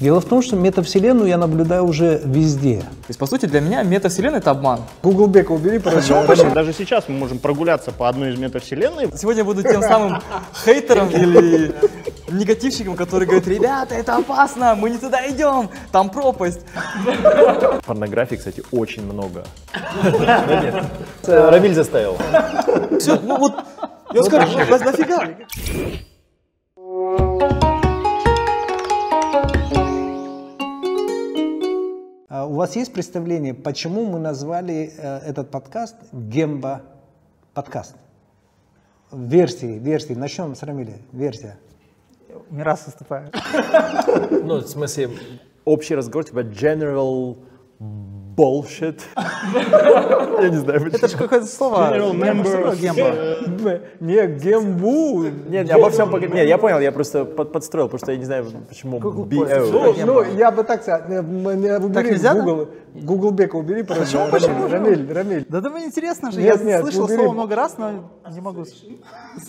Дело в том, что метавселенную я наблюдаю уже везде. То есть, по сути, для меня метавселенная — это обман. Гуглбека убери, пожалуйста. Почему? Даже сейчас мы можем прогуляться по одной из метавселенной. Сегодня я буду тем самым хейтером или негативщиком, который говорит: ребята, это опасно, мы не туда идем, там пропасть. Порнографии, кстати, очень много. Да нет, Рамиль заставил. Все, ну вот, я скажу, нафига? У вас есть представление, почему мы назвали этот подкаст «Гемба подкаст»? Версии. Начнем с Рамиля. Версия. Мирас выступает. Ну, в смысле, общий разговор, типа general bullshit. Я не знаю, почему. Это же какое-то слово. General member. Не, гембу. Нет, обо всем поговорим. Нет, я понял, я просто подстроил, потому что я не знаю, почему. Ну, я бы так сказал. Убери Google. Гуглбека убери, пожалуйста. Почему? Рамиль. Да это интересно же. Я слышал слово много раз, но не могу.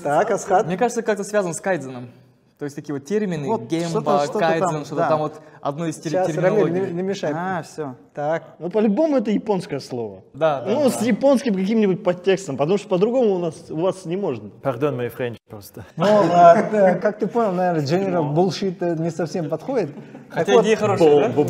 Так, Асхат. Мне кажется, как-то связан с Кайдзеном. То есть такие вот термины, вот, гемба, кайдзен, что-то там вот одно из терминологий. Рамиль, не мешай. Все. Так. Ну, по-любому это японское слово. Да, да. Ну, с японским каким-нибудь подтекстом, потому что по-другому у вас не может. Pardon my French просто. Ну, как ты понял, наверное, general bullshit не совсем подходит. Хотя идея хорошая, да?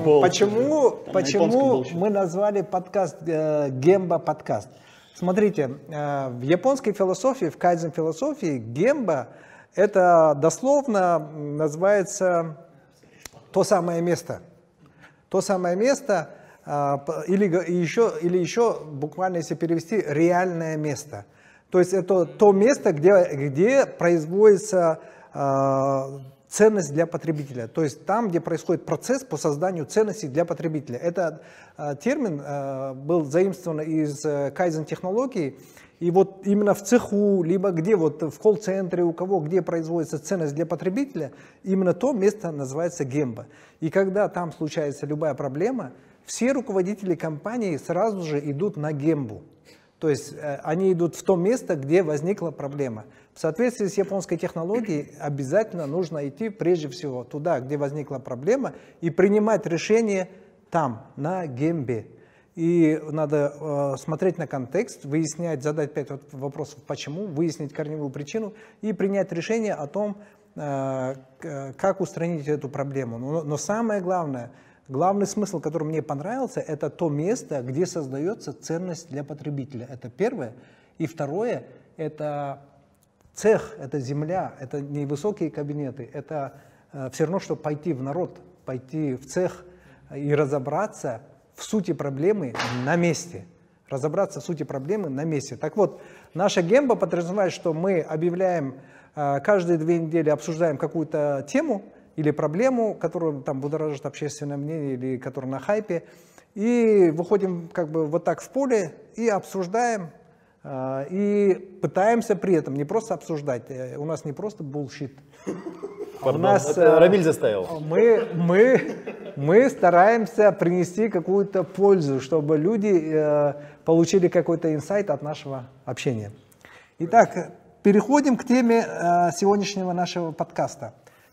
Почему мы назвали подкаст «Гемба подкаст»? Смотрите, в японской философии, в кайдзен философии гемба — это дословно называется то самое место, или еще буквально, если перевести, реальное место. То есть это то место, где производится ценность для потребителя. То есть там, где происходит процесс по созданию ценностей для потребителя. Этот термин был заимствован из кайдзен-технологий. И вот именно в цеху, либо где вот в колл-центре, у кого, где производится ценность для потребителя, именно то место называется гемба. И когда там случается любая проблема, все руководители компании сразу же идут на гембу. То есть они идут в то место, где возникла проблема. В соответствии с японской технологией обязательно нужно идти прежде всего туда, где возникла проблема, и принимать решение там, на гембе. И надо смотреть на контекст, выяснять, задать 5 вопросов «почему», выяснить корневую причину и принять решение о том, как устранить эту проблему. Но самое главное, главный смысл, который мне понравился, это то место, где создается ценность для потребителя. Это первое. И второе – это цех, это земля, это не высокие кабинеты, это все равно, что пойти в народ, пойти в цех и разобраться в сути проблемы на месте. Так вот, наша гемба подразумевает, что мы объявляем, каждые 2 недели обсуждаем какую-то тему или проблему, которую там будоражит общественное мнение или которая на хайпе, и выходим как бы вот так в поле и обсуждаем, и пытаемся при этом не просто обсуждать, у нас не просто bullshit. У нас, Рамиль заставил. Мы стараемся принести какую-то пользу, чтобы люди получили какой-то инсайт от нашего общения. Итак, переходим к теме сегодняшнего нашего подкаста.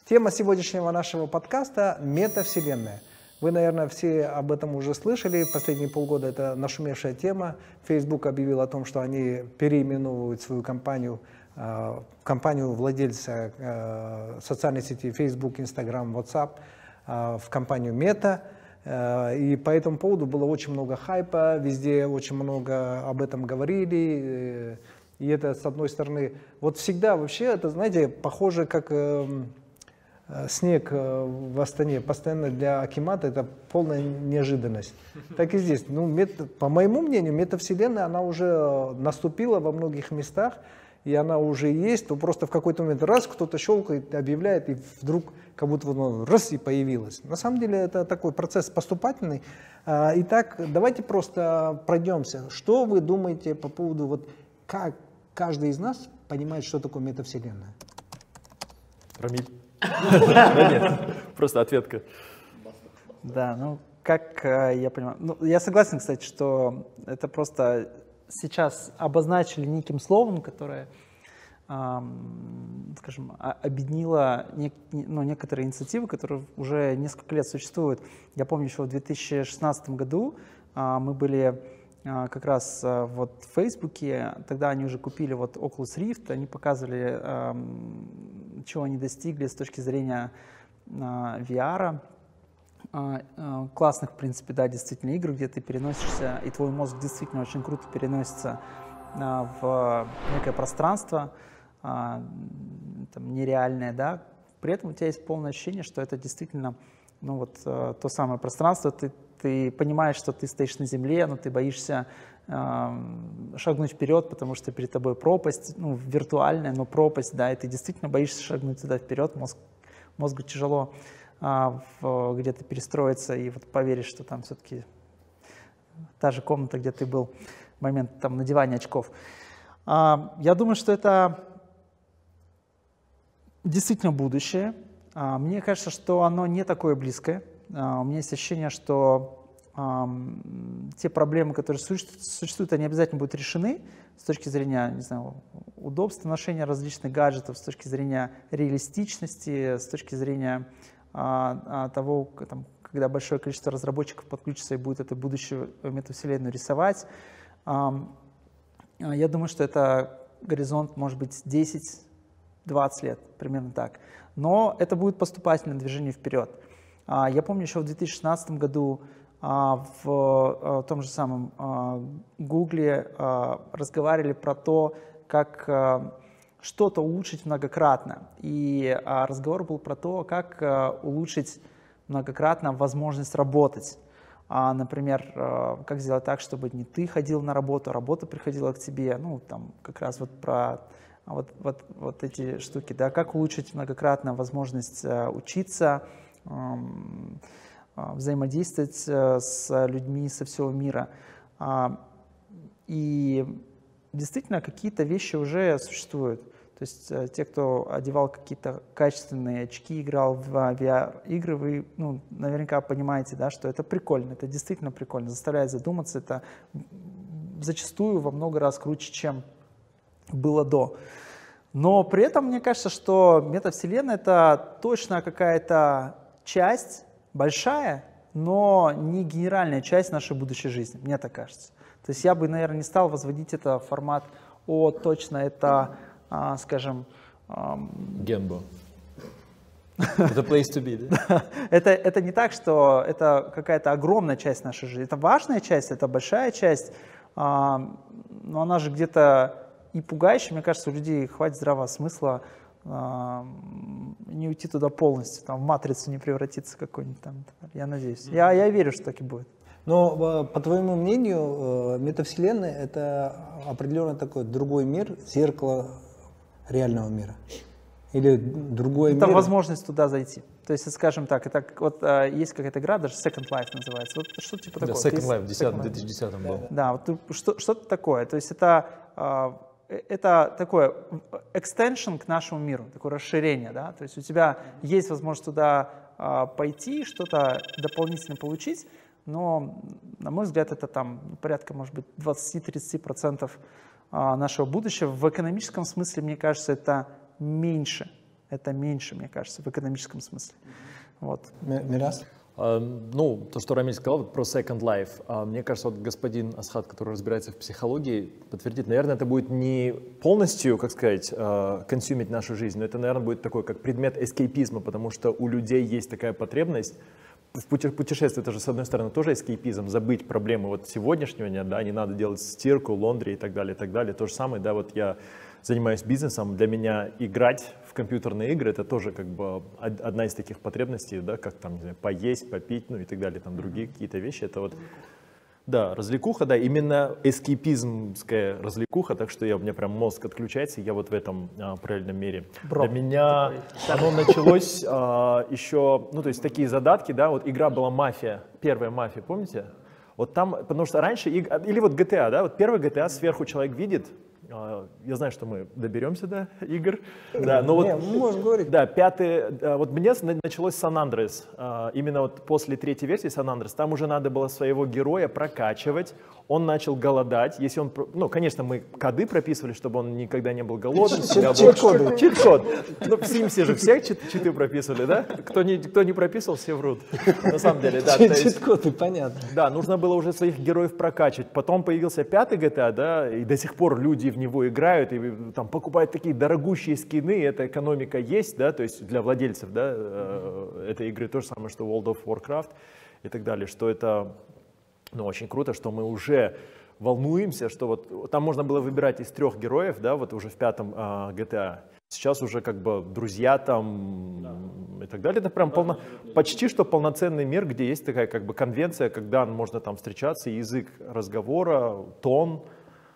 Тема сегодняшнего нашего подкаста – метавселенная. Вы, наверное, все об этом уже слышали. Последние полгода это нашумевшая тема. Facebook объявил о том, что они переименовывают свою компанию, владельца социальной сети Facebook, Instagram, WhatsApp, в компанию Meta. И по этому поводу было очень много хайпа, везде очень много об этом говорили. И это, с одной стороны, вот всегда вообще, это, знаете, похоже, как снег в Астане. Постоянно для акимата это полная неожиданность. Так и здесь. Ну, по моему мнению, метавселенная, она уже наступила во многих местах. И она уже есть, то просто в какой-то момент раз кто-то щелкает, объявляет, и вдруг как будто вот раз и появилась. На самом деле это такой процесс поступательный. Итак, давайте просто пройдемся. Что вы думаете по поводу, вот как каждый из нас понимает, что такое метавселенная? Рамиль. Да нет, просто ответка. Да, ну как я понимаю. Ну, я согласен, кстати, что это просто сейчас обозначили неким словом, которое скажем, объединила некоторые инициативы, которые уже несколько лет существуют. Я помню, что в 2016 году мы были как раз вот в Фейсбуке, тогда они уже купили вот Oculus Rift, они показывали, чего они достигли с точки зрения VR-а. Классных, в принципе, да, действительно игр, где ты переносишься, и твой мозг действительно очень круто переносится в некое пространство, там, нереальное, да, при этом у тебя есть полное ощущение, что это действительно, ну, вот, то самое пространство, ты понимаешь, что ты стоишь на земле, но ты боишься шагнуть вперед, потому что перед тобой пропасть, ну, виртуальная, но пропасть, да, и ты действительно боишься шагнуть туда вперед, мозгу тяжело где-то перестроиться и вот поверишь, что там все-таки та же комната, где ты был в момент там надевания очков. Я думаю, что это действительно будущее. Мне кажется, что оно не такое близкое. У меня есть ощущение, что те проблемы, которые существуют, они обязательно будут решены с точки зрения, не знаю, удобства ношения различных гаджетов, с точки зрения реалистичности, с точки зрения того, там, когда большое количество разработчиков подключится и будет эту будущую метавселенную рисовать. Я думаю, что это горизонт, может быть, 10-20 лет, примерно так. Но это будет поступательное движение вперед. Я помню, еще в 2016 году в том же самом Гугле разговаривали про то, как что-то улучшить многократно. И разговор был про то, как улучшить многократно возможность работать. Например, как сделать так, чтобы не ты ходил на работу, а работа приходила к тебе. Ну, там как раз вот про вот эти штуки. Да? Как улучшить многократно возможность учиться, взаимодействовать с людьми со всего мира. И действительно какие-то вещи уже существуют. То есть те, кто одевал какие-то качественные очки, играл в VR-игры, вы, ну, наверняка понимаете, да, что это прикольно, это действительно прикольно, заставляет задуматься, это зачастую во много раз круче, чем было до. Но при этом мне кажется, что метавселенная — это точно какая-то часть, большая, но не генеральная часть нашей будущей жизни, мне так кажется. То есть я бы, наверное, не стал возводить это в формат, о, точно, это, скажем... Гемба. Это place to be, да? Это не так, что это какая-то огромная часть нашей жизни. Это важная часть, это большая часть, но она же где-то и пугающая. Мне кажется, у людей хватит здравого смысла не уйти туда полностью, там, в матрицу не превратиться какой-нибудь там. Я надеюсь. Я верю, что так и будет. Но, по твоему мнению, метавселенная — это определенно такой другой мир, зеркало реального мира? Или другой мир? Это возможность туда зайти. То есть, скажем так, это, вот есть какая-то игра, даже Second Life называется. Вот что-то типа такое. Да, Second Life в 2010-м был. Да, вот, что-то такое. То есть это такое экстеншн к нашему миру, такое расширение. Да? То есть у тебя есть возможность туда пойти, что-то дополнительно получить. Но, на мой взгляд, это там порядка, может быть, 20-30% нашего будущего. В экономическом смысле, мне кажется, это меньше. Это меньше, мне кажется, в экономическом смысле. Вот. Мирас? Ну, то, что Рамиль сказал про Second Life, мне кажется, вот господин Асхат, который разбирается в психологии, подтвердит, наверное, это будет не полностью, как сказать, консюмить нашу жизнь, но это, наверное, будет такой, как предмет эскейпизма, потому что у людей есть такая потребность. В путешествии это же, с одной стороны, тоже эскейпизм, забыть проблемы вот сегодняшнего дня, да, не надо делать стирку, лондри и так далее, и так далее. То же самое, да, вот я занимаюсь бизнесом, для меня играть в компьютерные игры — это тоже как бы одна из таких потребностей, да, как там, не знаю, поесть, попить, ну и так далее, там другие какие-то вещи, это вот... Да, развлекуха, да, именно эскейпизмская развлекуха, так что у меня прям мозг отключается, я вот в этом параллельном мире. Для меня оно началось еще, ну то есть такие задатки, да, вот игра была «Мафия», первая «Мафия», помните? Вот там, потому что раньше, или вот GTA, да, вот первый GTA сверху человек видит, Я знаю, что мы доберемся до игр. Да, но вот, можешь говорить. Да, пятый, вот мне началось San Andreas. Именно вот после третьей версии San Andreas. Там уже надо было своего героя прокачивать. Он начал голодать. Если он, ну, конечно, мы коды прописывали, чтобы он никогда не был голодным. Чит-код. Чит-код. Ну, в Симсе же всех читы прописывали, да? Кто не прописывал, все врут. На самом деле, да. Чит-коды, понятно. Да, нужно было уже своих героев прокачивать. Потом появился пятый GTA, да, и до сих пор люди в него играют и там покупают такие дорогущие скины, эта экономика есть, да, то есть для владельцев, да, этой игры то же самое, что World of Warcraft и так далее, что это, ну, очень круто, что мы уже волнуемся, что вот там можно было выбирать из 3 героев, да, вот уже в 5-м GTA. Сейчас уже как бы друзья там, да, и так далее. Это прям почти что полноценный мир, где есть такая как бы конвенция, когда можно там встречаться, язык разговора, тон,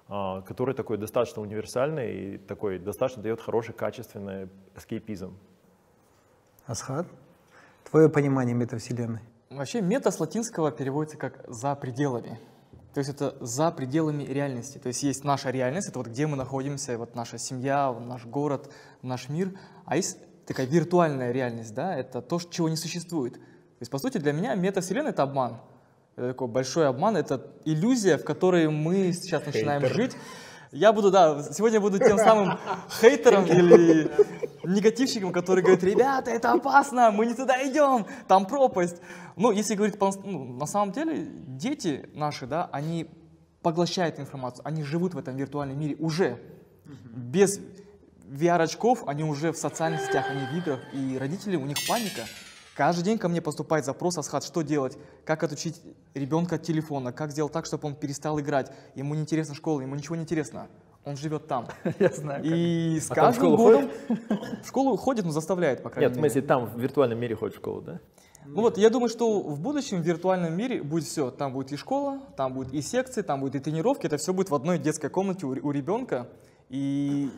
который такой достаточно универсальный и такой достаточно дает хороший, качественный эскейпизм. Асхат, твое понимание метавселенной? Вообще мета с латинского переводится как «за пределами». То есть это за пределами реальности. То есть есть наша реальность, это вот где мы находимся, вот наша семья, наш город, наш мир. А есть такая виртуальная реальность, да, это то, чего не существует. То есть, по сути, для меня метавселенная — это обман. Это такой большой обман, это иллюзия, в которой мы сейчас начинаем жить. Я буду, да, сегодня буду тем самым хейтером или негативщиком, который говорит: ребята, это опасно, мы не туда идем, там пропасть. Ну, если говорить, ну, на самом деле, дети наши, да, они поглощают информацию, они живут в этом виртуальном мире уже. Без VR-очков они уже в социальных сетях, они в играх, и родители, у них паника. Каждый день ко мне поступает запрос: Асхат, что делать, как отучить ребенка от телефона, как сделать так, чтобы он перестал играть, ему не интересна школа, ему ничего не интересно, он живет там. Я знаю. И с каждым годом в школу ходит, но заставляет, по крайней мере. Нет, в смысле, там в виртуальном мире ходит в школу, да? Ну вот, я думаю, что в будущем в виртуальном мире будет все, там будет и школа, там будет и секции, там будет и тренировки, это все будет в одной детской комнате у ребенка. И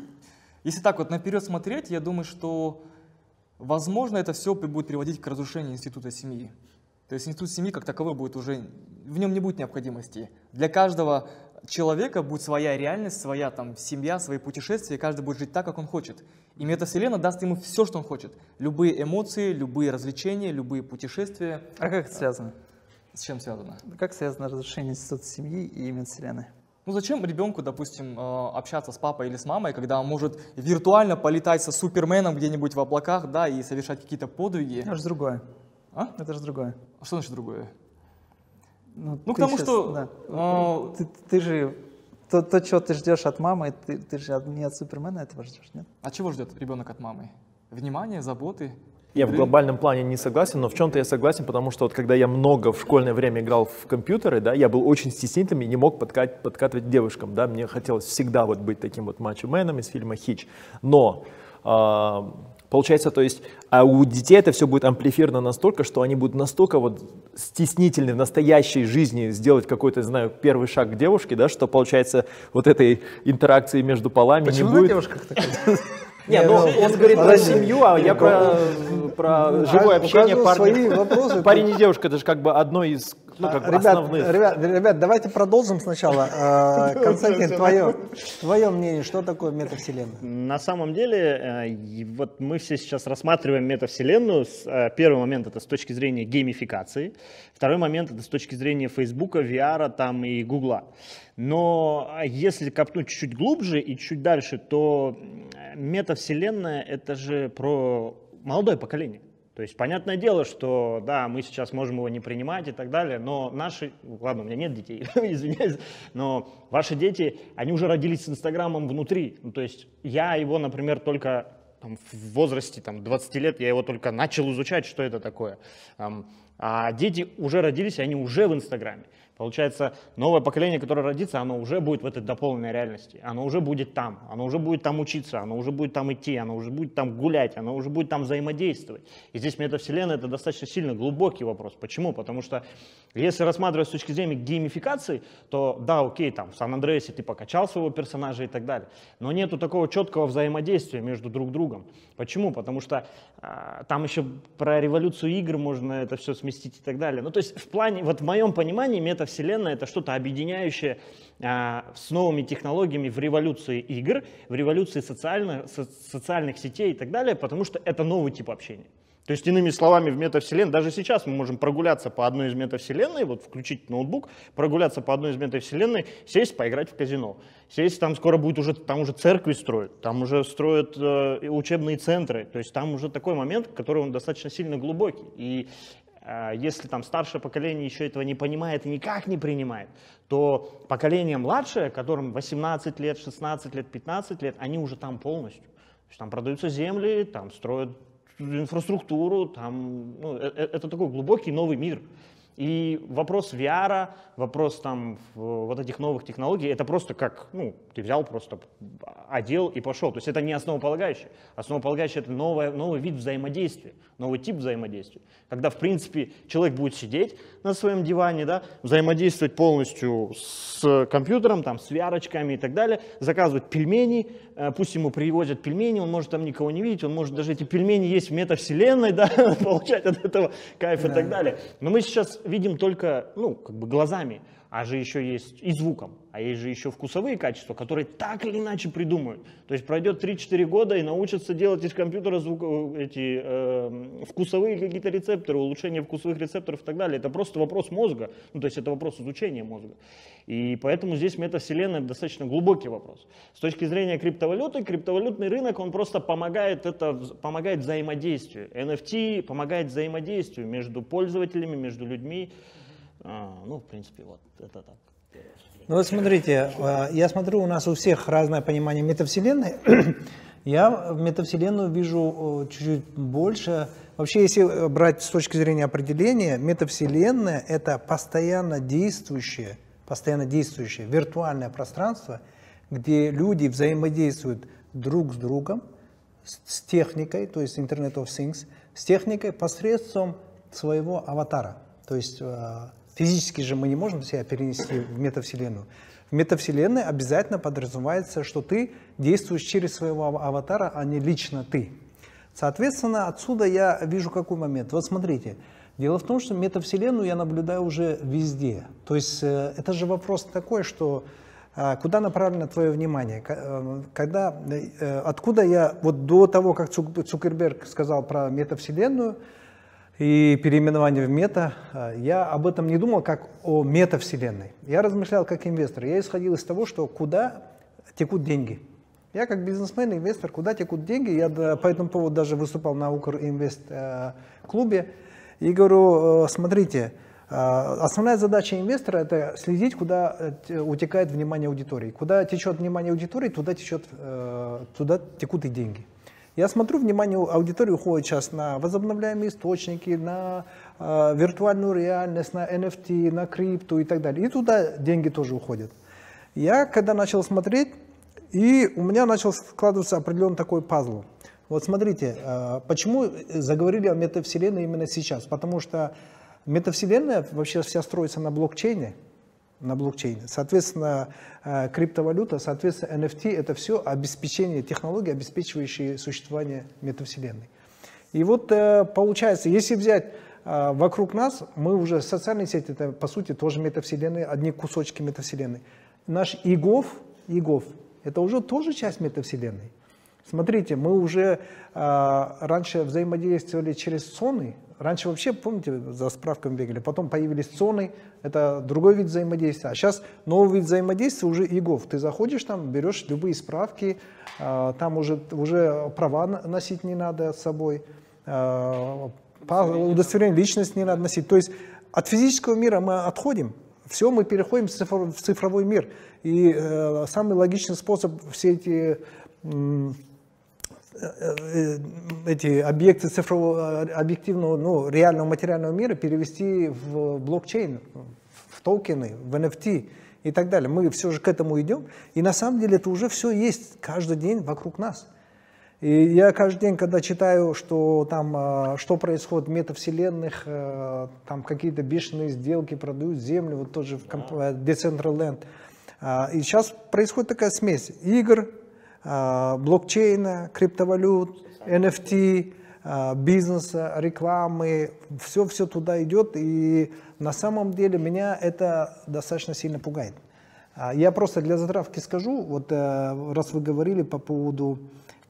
если так вот наперед смотреть, я думаю, что возможно, это все будет приводить к разрушению института семьи. То есть институт семьи как таковой будет уже, в нем не будет необходимости. Для каждого человека будет своя реальность, своя там семья, свои путешествия, и каждый будет жить так, как он хочет. И метавселенная даст ему все, что он хочет. Любые эмоции, любые развлечения, любые путешествия. А как это связано? С чем связано? Как связано разрушение института семьи и метавселенной? Ну зачем ребенку, допустим, общаться с папой или с мамой, когда он может виртуально полетать со Суперменом где-нибудь в облаках, да, и совершать какие-то подвиги? Это же другое. А? Это же другое. Что значит другое? Ну потому что... Да. Ты же... То, чего ты ждешь от мамы, ты же не от Супермена этого ждешь, нет? А чего ждет ребенок от мамы? Внимание, заботы? Я в глобальном плане не согласен, но в чем-то я согласен, потому что вот когда я много в школьное время играл в компьютеры, да, я был очень стеснительным и не мог подкатывать девушкам, да, мне хотелось всегда вот быть таким вот мачо-меном из фильма «Хич». Но получается, то есть, а у детей это все будет амплифировано настолько, что они будут настолько вот стеснительны в настоящей жизни сделать какой-то, знаю, первый шаг к девушке, да, что получается вот этой интеракции между полами не будет. Почему на девушках такая? Нет, ну он говорит про семью, а я про живое общение парня. Парень и девушка, это же как бы одно из основных. Ребят, давайте продолжим сначала. Константин, твое мнение, что такое метавселенная? На самом деле, вот мы все сейчас рассматриваем метавселенную. Первый момент — это с точки зрения геймификации. Второй момент — это с точки зрения Фейсбука, VR там и Гугла. Но если копнуть чуть глубже и чуть дальше, то метавселенная — это же про молодое поколение. То есть, понятное дело, что да, мы сейчас можем его не принимать и так далее, но наши, ладно, у меня нет детей, извиняюсь, но ваши дети, они уже родились с Инстаграмом внутри. Ну, то есть, я его, например, только там, в возрасте там, 20 лет, я его только начал изучать, что это такое. А дети уже родились, они уже в Инстаграме. Получается, новое поколение, которое родится, оно уже будет в этой дополненной реальности, оно уже будет там, учиться, оно уже будет там идти, оно уже будет там гулять, оно уже будет там взаимодействовать. И здесь метавселенная — это достаточно сильно глубокий вопрос. Почему? Потому что если рассматривать с точки зрения геймификации, то да, окей, там в Сан-Андреасе ты покачал своего персонажа и так далее, но нету такого четкого взаимодействия между друг другом. Почему? Потому что там еще про революцию игр можно это все сместить и так далее. Ну, то есть в плане, вот в моем понимании, метавселенная — это что-то объединяющее с новыми технологиями в революции игр, в революции социальных сетей и так далее, потому что это новый тип общения. То есть, иными словами, в метавселенной, даже сейчас мы можем прогуляться по одной из метавселенной, вот включить ноутбук, прогуляться по одной из метавселенной, сесть, поиграть в казино. Сесть, там скоро будет уже, там уже церкви строят, там уже строят учебные центры. То есть там уже такой момент, который он достаточно сильно глубокий. И если там старшее поколение еще этого не понимает и никак не принимает, то поколение младшее, которым 18 лет, 16 лет, 15 лет, они уже там полностью. То есть там продаются земли, там строят инфраструктуру, там, ну, это такой глубокий новый мир. И вопрос VR, вопрос там вот этих новых технологий, это просто как, ну, ты взял, просто одел и пошел. То есть это не основополагающее. Основополагающее — это новый вид взаимодействия, новый тип взаимодействия. Когда, в принципе, человек будет сидеть на своем диване, да, взаимодействовать полностью с компьютером, там, с VR-очками и так далее, заказывать пельмени, пусть ему привозят пельмени, он может там никого не видеть, он может даже эти пельмени есть в метавселенной, да, получать от этого кайф и так далее. Но мы сейчас видим только, ну, как бы глазами, а же еще есть и звуком, а есть же еще вкусовые качества, которые так или иначе придумают. То есть пройдет 3-4 года и научатся делать из компьютера вкусовые какие-то рецепторы, улучшение вкусовых рецепторов и так далее. Это просто вопрос мозга, ну, то есть это вопрос изучения мозга. И поэтому здесь метавселенная — достаточно глубокий вопрос. С точки зрения криптовалюты, криптовалютный рынок, он просто помогает взаимодействию. NFT помогает взаимодействию между пользователями, между людьми. Ну, в принципе, вот это так. Ну вот смотрите, я смотрю, у нас у всех разное понимание метавселенной. Я метавселенную вижу чуть-чуть больше. Вообще, если брать с точки зрения определения, метавселенная — это постоянно действующее виртуальное пространство, где люди взаимодействуют друг с другом, с техникой, то есть Internet of Things, с техникой посредством своего аватара. То есть физически же мы не можем себя перенести в метавселенную. В метавселенной обязательно подразумевается, что ты действуешь через своего аватара, а не лично ты. Соответственно, отсюда я вижу какой момент. Вот смотрите, дело в том, что метавселенную я наблюдаю уже везде. То есть это же вопрос такой, что куда направлено твое внимание? Откуда я, вот до того, как Цукерберг сказал про метавселенную и переименование в мета, я об этом не думал как о метавселенной. Я размышлял как инвестор. Я исходил из того, что куда текут деньги. Я как бизнесмен, инвестор, куда текут деньги. Я по этому поводу даже выступал на Укринвест-клубе. И говорю, смотрите, основная задача инвестора — это следить, куда утекает внимание аудитории. Куда течет внимание аудитории, туда текут и деньги. Я смотрю, внимание аудитории уходит сейчас на возобновляемые источники, на виртуальную реальность, на NFT, на крипту и так далее. И туда деньги тоже уходят. Я когда начал смотреть, и у меня начал складываться определенный такой пазл. Вот смотрите, почему заговорили о метавселенной именно сейчас? Потому что метавселенная вообще вся строится на блокчейне. Соответственно, криптовалюта, соответственно, NFT — это все обеспечение, технологии, обеспечивающие существование метавселенной. И вот получается, если взять вокруг нас, мы уже социальные сети — это по сути тоже метавселенные, одни кусочки метавселенной. Наш ИГОВ это уже тоже часть метавселенной. Смотрите, мы уже раньше взаимодействовали через цоны. Раньше вообще, помните, за справками бегали, потом появились цоны, это другой вид взаимодействия. А сейчас новый вид взаимодействия уже ИГОВ. Ты заходишь там, берешь любые справки, там уже права носить не надо с собой, удостоверение личности не надо носить. То есть от физического мира мы отходим, все, мы переходим в цифровой мир. И самый логичный способ все эти объекты цифрового, объективного, ну, реального материального мира перевести в блокчейн, в токены, в NFT и так далее. Мы все же к этому идем, и на самом деле это уже все есть каждый день вокруг нас. И я каждый день, когда читаю, что там, что происходит в метавселенных, там какие-то бешеные сделки, продают землю, вот тоже в Decentraland. И сейчас происходит такая смесь игр, блокчейна, криптовалют, NFT, бизнеса, рекламы, все туда идет, и на самом деле меня это достаточно сильно пугает. Я просто для затравки скажу, вот раз вы говорили по поводу,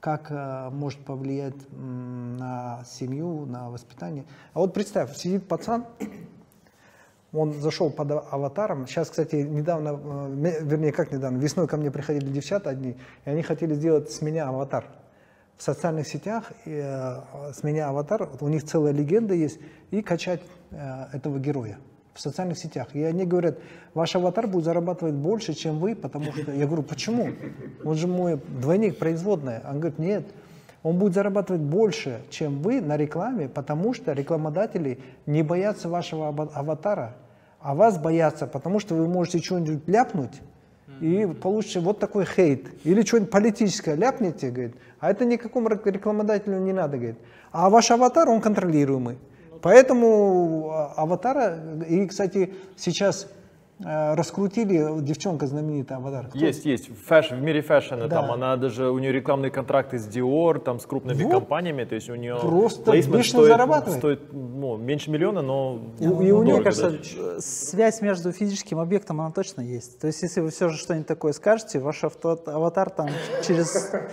как может повлиять на семью, на воспитание. А вот представь, сидит пацан, он зашел под аватаром. Сейчас, кстати, недавно, вернее, как недавно, весной ко мне приходили девчата одни, и они хотели сделать с меня аватар. В социальных сетях с меня аватар, у них целая легенда есть, и качать этого героя в социальных сетях. И они говорят, ваш аватар будет зарабатывать больше, чем вы, потому что... Я говорю, почему? Он же мой двойник, производная. Он говорит, нет, он будет зарабатывать больше, чем вы на рекламе, потому что рекламодатели не боятся вашего аватара, а вас боятся, потому что вы можете что-нибудь ляпнуть, и получите вот такой хейт. Или что-нибудь политическое ляпните, говорит, а это никакому рекламодателю не надо, говорит. А ваш аватар, он контролируемый. Поэтому аватара, и, кстати, сейчас раскрутили, девчонка знаменитая аватар. Кто? Есть, фэшн, в мире фэшна, да. Там она даже, у нее рекламные контракты с Dior, там с крупными компаниями, то есть у нее просто стоит меньше миллиона, но дорого, и у нее, кажется, да? Связь между физическим объектом, она точно есть. То есть если вы все же что-нибудь такое скажете, ваш аватар там через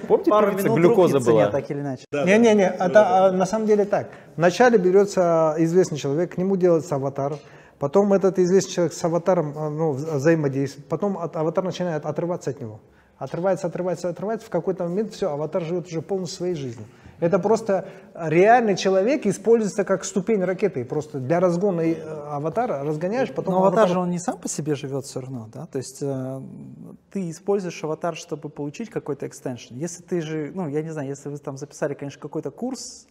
пару минут рухнет в цене, так или иначе. Не-не-не, это на самом деле так. Вначале берется известный человек, к нему делается аватар. Потом этот известный человек с аватаром взаимодействует, потом аватар начинает отрываться от него. Отрывается, в какой-то момент все, аватар живет уже полностью своей жизнью. Это просто реальный человек используется как ступень ракеты, просто для разгона аватара разгоняешь, потом... Но аватар же он не сам по себе живет все равно, да? То есть ты используешь аватар, чтобы получить какой-то экстеншн. Если ты же, я не знаю, если вы там записали, конечно, какой-то курс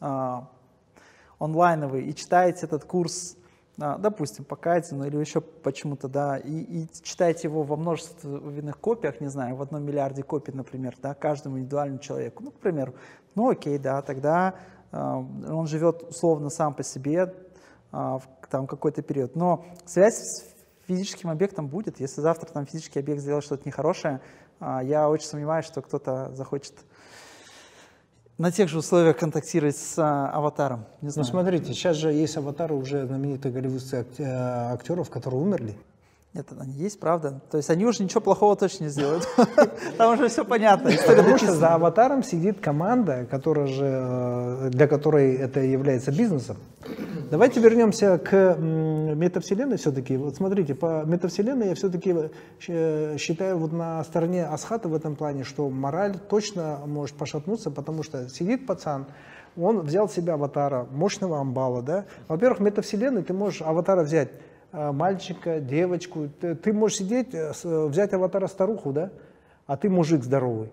онлайновый и читаете этот курс, допустим, по Кайдзену или еще почему-то, да, и читаете его во множественных копиях, не знаю, в 1 миллиарде копий, например, да, каждому индивидуальному человеку, к примеру, окей, да, тогда он живет условно сам по себе в там какой-то период, но связь с физическим объектом будет, если завтра там физический объект сделает что-то нехорошее, я очень сомневаюсь, что кто-то захочет на тех же условиях контактировать с аватаром. Не знаю. Ну смотрите, сейчас же есть аватары уже знаменитых голливудских актеров, которые умерли. Нет, они есть, правда. То есть они уже ничего плохого точно не сделают. Там уже все понятно. Потому что за аватаром сидит команда, для которой это является бизнесом. Давайте вернемся к метавселенной все-таки. Вот смотрите, по метавселенной я все-таки считаю на стороне Асхата в этом плане, что мораль точно может пошатнуться, потому что сидит пацан, он взял себе аватара, мощного амбала, да. Во-первых, в метавселенной ты можешь аватара взять мальчика, девочку, ты можешь сидеть, взять аватара старуху, да, а ты мужик здоровый.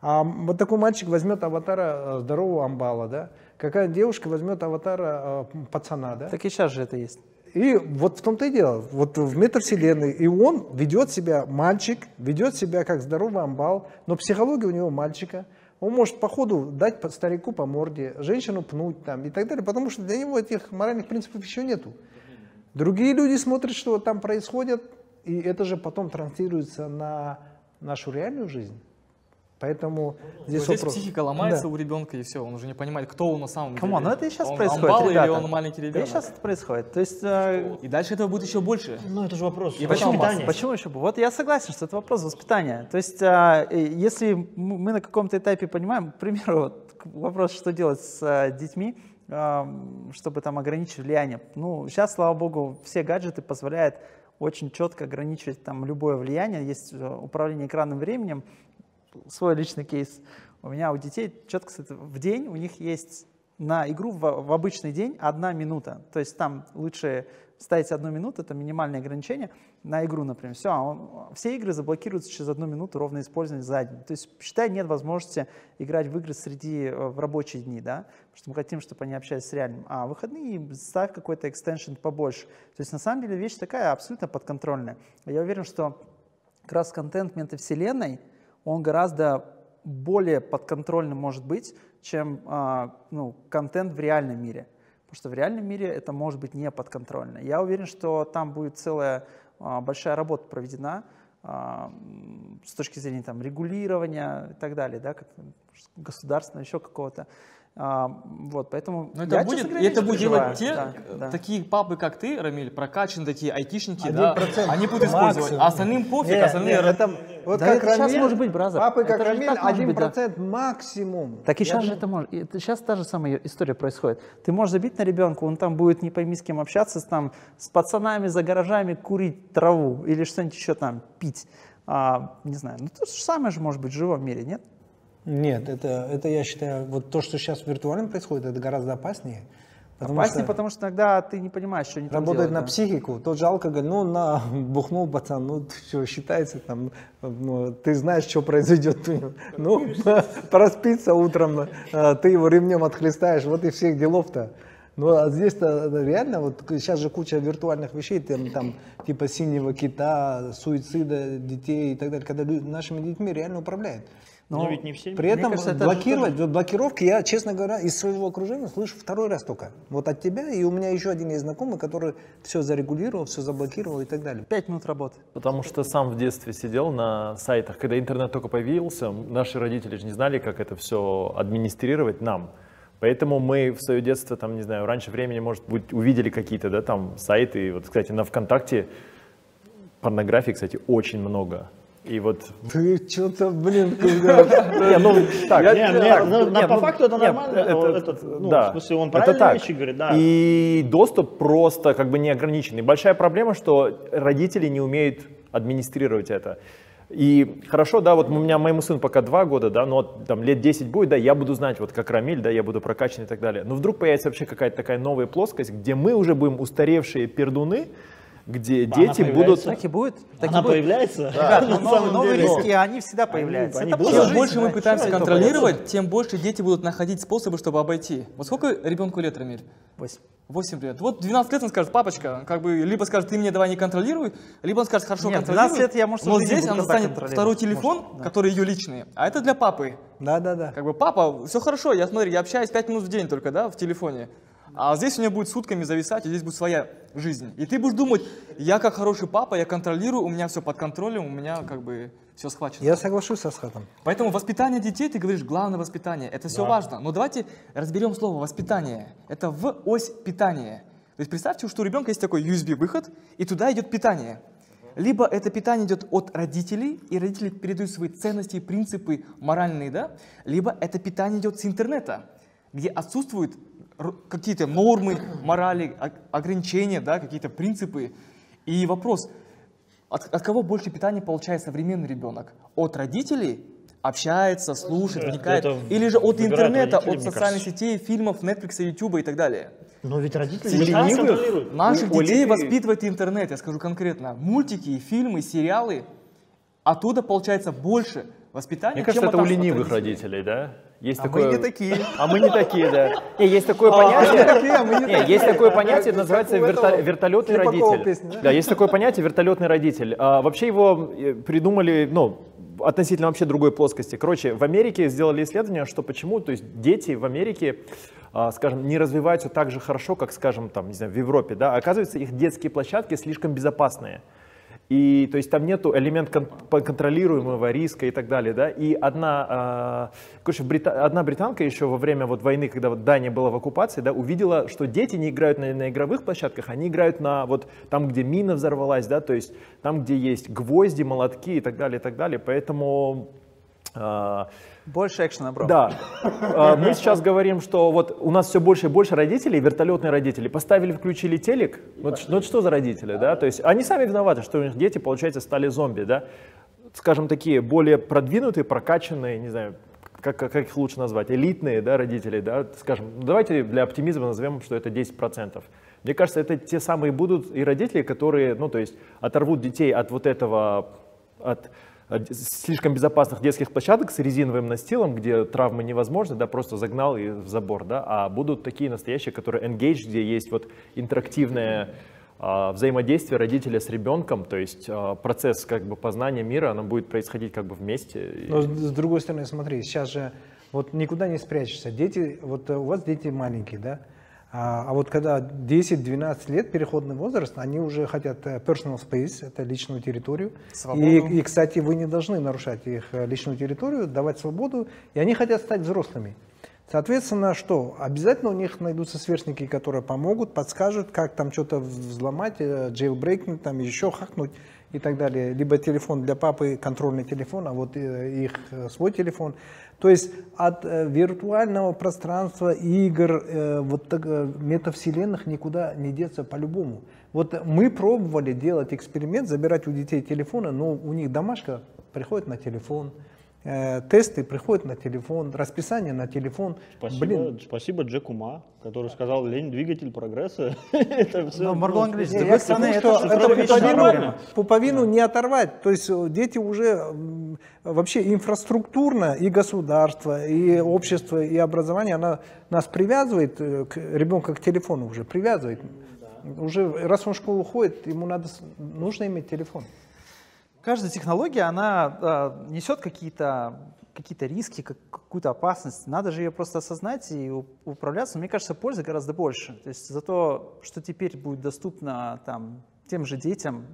А вот такой мальчик возьмет аватара здорового амбала, да, какая девушка возьмет аватара пацана, да. Так и сейчас же это есть. И вот в том-то и дело, вот в метавселенной, и он ведет себя, мальчик, ведет себя как здоровый амбал, но психология у него мальчика. Он может по ходу дать старику по морде, женщину пнуть там и так далее, потому что для него этих моральных принципов еще нету. Другие люди смотрят, что там происходит, и это же потом транслируется на нашу реальную жизнь. Поэтому здесь психика ломается, да, у ребенка, и все, он уже не понимает, кто он на самом деле. Ну это и сейчас он происходит, амбал, или он маленький ребенок. И сейчас это происходит. То есть, и дальше этого будет еще больше. Ну это же вопрос воспитания. Почему еще? Вот я согласен, что это вопрос воспитания. То есть если мы на каком-то этапе понимаем, к примеру, вот, вопрос, что делать с детьми, чтобы там ограничить влияние. Сейчас, слава богу, все гаджеты позволяют очень четко ограничивать там любое влияние. Есть управление экранным временем. Свой личный кейс. У меня у детей четко в день у них есть на игру в обычный день 1 минута. То есть там лучше ставить 1 минуту, это минимальное ограничение на игру, например. Все игры заблокируются через 1 минуту ровно использования за день. То есть, считай, нет возможности играть в игры в рабочие дни, да, потому что мы хотим, чтобы они общались с реальным. А выходные ставь какой-то экстеншн побольше. То есть, на самом деле, вещь такая абсолютно подконтрольная. Я уверен, что как раз контент метавселенной, он гораздо более подконтрольным может быть, чем контент в реальном мире. Потому что в реальном мире это может быть не подконтрольно. Я уверен, что там будет целая большая работа проведена с точки зрения регулирования и так далее, да, государственного, еще какого-то. Вот, поэтому это будет делать те, такие папы, как ты, Рамиль, прокачаны такие айтишники, да, они будут использовать, а остальным пофиг, остальные... Вот да, как это Рамиль, сейчас может быть, бразер. Папы как Рамиль, 1% максимум. Так и сейчас же это может. Сейчас та же самая история происходит. Ты можешь забить на ребенка, он там будет не пойми с кем общаться, там, с пацанами за гаражами курить траву или что-нибудь еще там пить. Не знаю, ну то же самое же может быть в живом мире, нет? Нет, это я считаю, вот то, что сейчас виртуально происходит, это гораздо опаснее. Потому что иногда ты не понимаешь, что они там делают. Работает на психику. Тот же алкоголь, ну, бухнул пацан, ну, что считается там, ну, ты знаешь, что произойдет. Ну, проспится утром, ты его ремнем отхлестаешь, вот и всех делов-то. Ну, а здесь-то реально, вот сейчас же куча виртуальных вещей, там, типа синего кита, суицида детей и так далее, когда нашими детьми реально управляют. Но ведь не все. При этом блокировки, я, честно говоря, из своего окружения слышу второй раз только. Вот от тебя, и у меня еще один есть знакомый, который все зарегулировал, все заблокировал и так далее. 5 минут работы. Потому что сам в детстве сидел на сайтах, когда интернет только появился, наши родители же не знали, как это все администрировать нам. Поэтому мы в свое детство, там, не знаю, раньше времени, может быть, увидели какие-то, да, там, сайты. Вот, кстати, на ВКонтакте порнографии, кстати, очень много. И вот... Ты что-то, блин, по факту это нормально, в смысле он правильные вещи говорит, да. И доступ просто как бы неограниченный. Большая проблема, что родители не умеют администрировать это. И хорошо, да, вот у меня моему сыну пока 2 года, да, но там лет 10 будет, да, я буду знать, вот как Рамиль, да, я буду прокачан и так далее. Но вдруг появится вообще какая-то такая новая плоскость, где мы уже будем устаревшие пердуны, где дети будут... Так и будет. Она появляется. Новые риски, они всегда появляются. Чем больше мы пытаемся контролировать, тем больше дети будут находить способы, чтобы обойти. Вот сколько ребенку лет, Рамиль? 8. 8 лет. Вот 12 лет он скажет, папочка, как бы, либо скажет, ты мне давай не контролируй, либо он скажет, хорошо, контролируй. 12 лет я, может, но здесь она станет второй телефон, который ее личный, а это для папы. Да-да-да. Как бы, папа, все хорошо, я, смотри, я общаюсь 5 минут в день только, да, в телефоне. А здесь у меня будет сутками зависать, и здесь будет своя жизнь. И ты будешь думать, я как хороший папа, я контролирую, у меня все под контролем, у меня как бы все схвачено. Я соглашусь с Асхатом. Поэтому воспитание детей, ты говоришь, главное воспитание, это все важно. Но давайте разберем слово воспитание. Это в ось питания. То есть представьте, что у ребенка есть такой USB-выход, и туда идет питание. Либо это питание идет от родителей, и родители передают свои ценности, принципы моральные, да? Либо это питание идет с интернета, где отсутствует какие-то нормы, морали, ограничения, да, какие-то принципы. И вопрос, от кого больше питания получает современный ребенок? От родителей? Общается, слушает, вникает? Или же от интернета, от социальных сетей, фильмов, Netflix, YouTube и так далее? Но ведь родители сейчас контролируют. Наших детей воспитывает интернет, я скажу конкретно. Мультики, фильмы, сериалы. Оттуда получается больше воспитания. Мне кажется, это у ленивых родителей, да? Есть такое... мы не такие. А мы не такие, да. Есть такое понятие. Есть такое понятие, называется вертолетный родитель. Да, есть такое понятие вертолетный родитель. Вообще его придумали, ну, относительно вообще другой плоскости. Короче, в Америке сделали исследование, что почему, то есть дети в Америке, скажем, не развиваются так же хорошо, как, скажем, там, не знаю, в Европе, да. Оказывается, их детские площадки слишком безопасные. И, то есть, там нету элемента контролируемого риска и так далее, да, и одна британка еще во время вот войны, когда вот Дания была в оккупации, да, увидела, что дети не играют на игровых площадках, они играют на вот там, где мина взорвалась, да, то есть, там, где есть гвозди, молотки и так далее, поэтому... Больше экшена, бро. Да. Мы сейчас говорим, что вот у нас все больше и больше родителей, вертолетные родители, поставили, включили телек. Ну что за родители, да? То есть они сами виноваты, что у них дети, получается, стали зомби, да? Скажем, такие более продвинутые, прокачанные, не знаю, как их лучше назвать, элитные, да, родители, да? Скажем, давайте для оптимизма назовем, что это 10%. Мне кажется, это те самые будут и родители, которые, ну, то есть оторвут детей от вот этого, от... слишком безопасных детских площадок с резиновым настилом, где травмы невозможны, да, просто загнал и в забор, да, а будут такие настоящие, которые engage, где есть вот интерактивное взаимодействие родителя с ребенком, то есть процесс как бы познания мира, оно будет происходить как бы вместе. Но с другой стороны, смотри, сейчас же вот никуда не спрячешься, дети, вот у вас дети маленькие, да, а вот когда 10-12 лет, переходный возраст, они уже хотят personal space, это личную территорию. И, кстати, вы не должны нарушать их личную территорию, давать свободу, и они хотят стать взрослыми. Соответственно, что? Обязательно у них найдутся сверстники, которые помогут, подскажут, как там что-то взломать, джейлбрейкнуть, там еще хакнуть и так далее. Либо телефон для папы, контрольный телефон, а вот их свой телефон. То есть от виртуального пространства, игр, вот метавселенных никуда не деться по-любому. Вот мы пробовали делать эксперимент, забирать у детей телефоны, но у них домашка приходит на телефон. Тесты приходят на телефон, расписание на телефон. Спасибо, спасибо Джеку Ма, который сказал, лень двигатель прогресса. Маргон говорит, это пуповину не оторвать. То есть дети уже вообще инфраструктурно и государство, и общество, и образование, она нас привязывает, ребенка к телефону уже привязывает. Уже раз он в школу ходит, ему нужно иметь телефон. Каждая технология, она несет какие-то риски, какую-то опасность. Надо же ее просто осознать и управляться. Мне кажется, пользы гораздо больше. То есть за то, что теперь будет доступно там, тем же детям.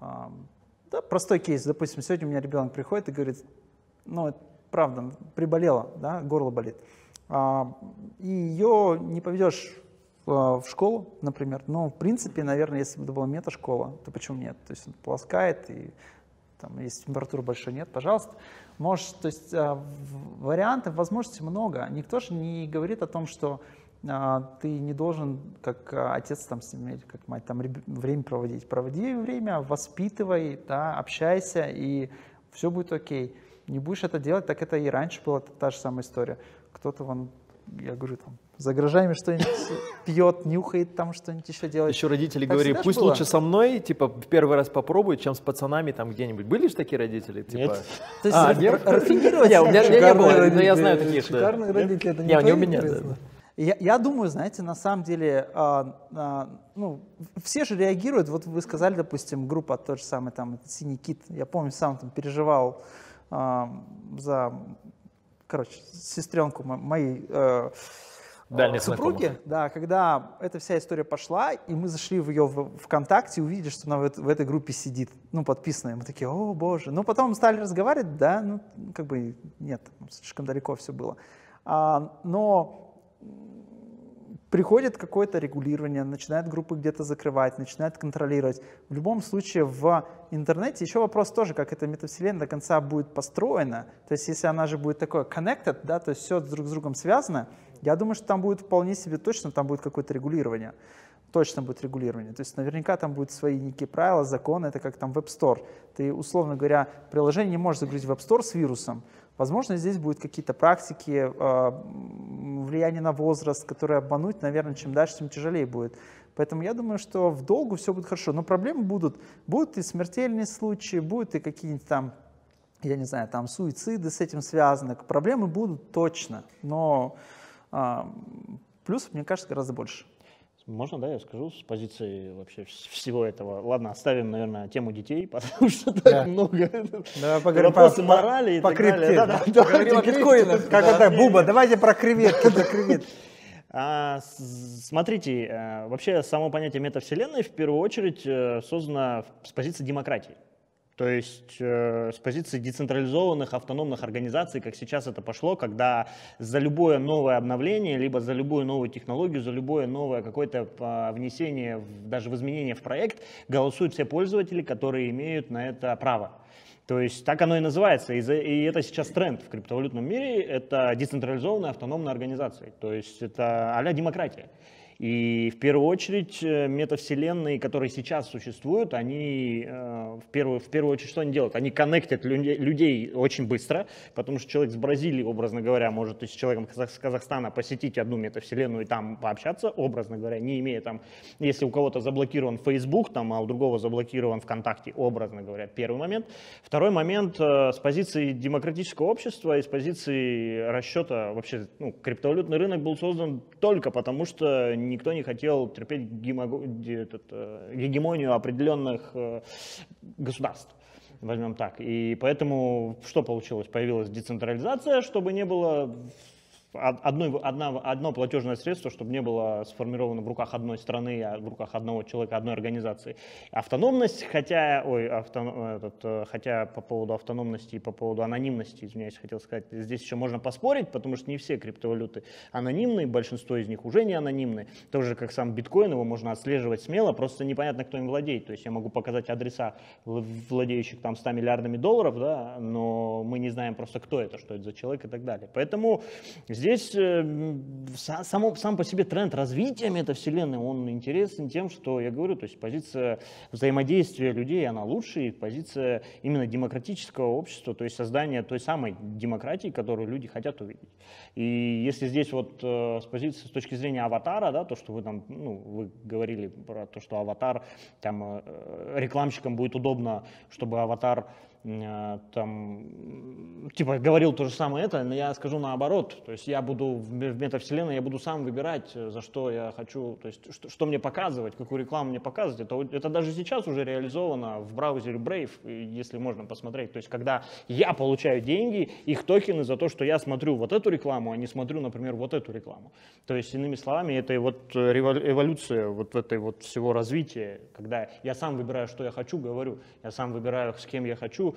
Да, простой кейс. Допустим, сегодня у меня ребенок приходит и говорит, ну, правда, приболела, да, горло болит. И ее не поведешь в школу, например, но, в принципе, наверное, если бы это была мета-школа, то почему нет? То есть он полоскает, и там, если температуры большой нет, пожалуйста. Может, то есть вариантов, возможностей много. Никто же не говорит о том, что ты не должен, как отец там с ними, как мать, там время проводить. Проводи время, воспитывай, да, общайся, и все будет окей. Не будешь это делать, так это и раньше была та же самая история. Кто-то вон, я говорю, там, за гаражами что-нибудь пьет, нюхает, там что-нибудь еще делает. Еще родители говорили, пусть лучше со мной, типа, в первый раз попробуй, чем с пацанами там где-нибудь. Были же такие родители? Нет. То есть рафинировать? Нет, у меня не было, но я знаю такие, что... Шикарные родители, это не у меня. Я думаю, знаете, на самом деле, ну, все же реагируют. Вот вы сказали, допустим, группа, тот же самый, там, «Синий кит». Я помню, сам там переживал за... Короче, сестренку моей супруги, да, когда эта вся история пошла, и мы зашли в ее ВКонтакте, увидели, что она в этой группе сидит, ну, подписанная, мы такие, о, боже. Ну, потом стали разговаривать, да, ну, как бы, нет, слишком далеко все было. Но приходит какое-то регулирование, начинают группы где-то закрывать, начинают контролировать. В любом случае, в интернете еще вопрос тоже, как эта метавселенная до конца будет построена. То есть, если она же будет такое connected, да, то есть все друг с другом связано, я думаю, что там будет вполне себе точно, там будет какое-то регулирование. Точно будет регулирование. То есть, наверняка там будут свои некие правила, законы, это как там в App Store. Ты, условно говоря, приложение не можешь загрузить в App Store с вирусом. Возможно, здесь будут какие-то практики, влияние на возраст, которые обмануть, наверное, чем дальше, тем тяжелее будет. Поэтому я думаю, что в долгу все будет хорошо. Но проблемы будут. Будут и смертельные случаи, будут и какие-нибудь там, я не знаю, там суициды с этим связаны. Проблемы будут точно, но плюсов, мне кажется, гораздо больше. Можно, да, я скажу с позиции вообще всего этого. Ладно, оставим, наверное, тему детей, потому что так много. Да, поговорим про морали и так далее. Поговорим о биткоинах. Как это, Буба, давайте про креветки. Смотрите, вообще само понятие метавселенной в первую очередь создано с позиции демократии. То есть с позиции децентрализованных, автономных организаций, как сейчас это пошло, когда за любое новое обновление, либо за любую новую технологию, за любое новое какое-то внесение, даже в изменение в проект, голосуют все пользователи, которые имеют на это право. То есть так оно и называется, и это сейчас тренд в криптовалютном мире, это децентрализованная автономная организация, то есть это а-ля демократия. И в первую очередь метавселенные, которые сейчас существуют, они в первую очередь что они делают? Они коннектят людей очень быстро, потому что человек с Бразилии, образно говоря, может с человеком с Казахстана посетить одну метавселенную и там пообщаться, образно говоря, не имея там, если у кого-то заблокирован Facebook, там, а у другого заблокирован ВКонтакте, образно говоря, первый момент. Второй момент, с позиции демократического общества и с позиции расчета, вообще криптовалютный рынок был создан только потому, что никто не хотел терпеть гегемонию определенных государств, возьмем так. И поэтому что получилось? Появилась децентрализация, чтобы не было одно платежное средство, чтобы не было сформировано в руках одной страны, а в руках одного человека, одной организации. Автономность, хотя по поводу автономности и по поводу анонимности, извиняюсь, хотел сказать, здесь еще можно поспорить, потому что не все криптовалюты анонимны, большинство из них уже не анонимны. Тоже как сам биткоин, его можно отслеживать смело, просто непонятно, кто им владеет. То есть я могу показать адреса владеющих там 100 миллиардами долларов, да, но мы не знаем просто, кто это, что это за человек и так далее. Поэтому здесь сам по себе тренд развития метавселенной, он интересен тем, что я говорю, то есть позиция взаимодействия людей, она лучше, и позиция именно демократического общества, то есть создание той самой демократии, которую люди хотят увидеть. И если здесь вот с точки зрения аватара, да, то, что вы там, ну, вы говорили про то, что аватар, там рекламщикам будет удобно, чтобы аватар там, типа, говорил то же самое это, но я скажу наоборот, то есть я буду в метавселенной, я буду сам выбирать, за что я хочу, то есть что мне показывать, какую рекламу мне показывать, это даже сейчас уже реализовано в браузере Brave, если можно посмотреть, то есть когда я получаю деньги, их токены за то, что я смотрю вот эту рекламу, а не смотрю, например, вот эту рекламу, то есть иными словами, это вот эволюция вот этой вот всего развития, когда я сам выбираю, что я хочу, говорю, я сам выбираю, с кем я хочу,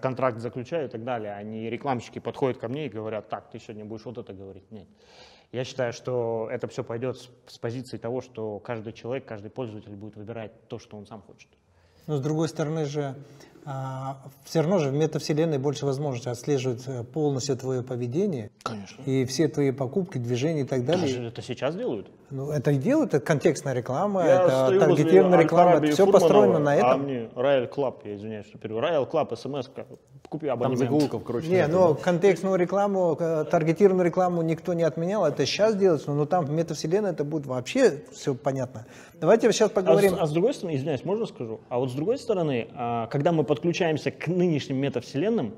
контракт заключаю и так далее, а не рекламщики подходят ко мне и говорят, так, ты сегодня будешь вот это говорить. Нет. Я считаю, что это все пойдет с позиции того, что каждый человек, каждый пользователь будет выбирать то, что он сам хочет. Но с другой стороны же, все равно же в метавселенной больше возможности отслеживать полностью твое поведение. Конечно. И все твои покупки, движения и так далее. Даже это сейчас делают. Ну, это и делают, это контекстная реклама, это таргетированная реклама, это все построено на этом. А мне Royal Club, я извиняюсь, что перевел, Royal Club, смс-ка, купи абонемент. Там заголовков, короче. Не, но контекстную рекламу, таргетированную рекламу никто не отменял, это сейчас делается, но там в метавселенной это будет вообще все понятно. Давайте сейчас поговорим. А с другой стороны, извиняюсь, можно скажу? А вот с другой стороны, когда мы подключаемся к нынешним метавселенным,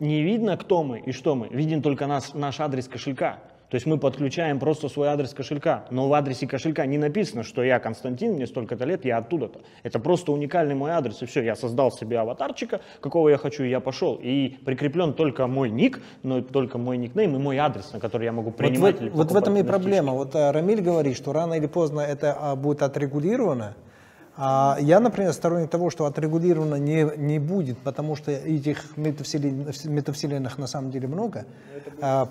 не видно, кто мы и что мы. Виден только наш адрес кошелька. То есть мы подключаем просто свой адрес кошелька, но в адресе кошелька не написано, что я Константин, мне столько-то лет, я оттуда-то. Это просто уникальный мой адрес, и все, я создал себе аватарчика, какого я хочу, и я пошел. И прикреплен только мой ник, но только мой никнейм и мой адрес, на который я могу принимать. Вот в этом и проблема. Вот Рамиль говорит, что рано или поздно это будет отрегулировано. Я, например, сторонник того, что отрегулировано не будет, потому что этих метавселенных на самом деле много.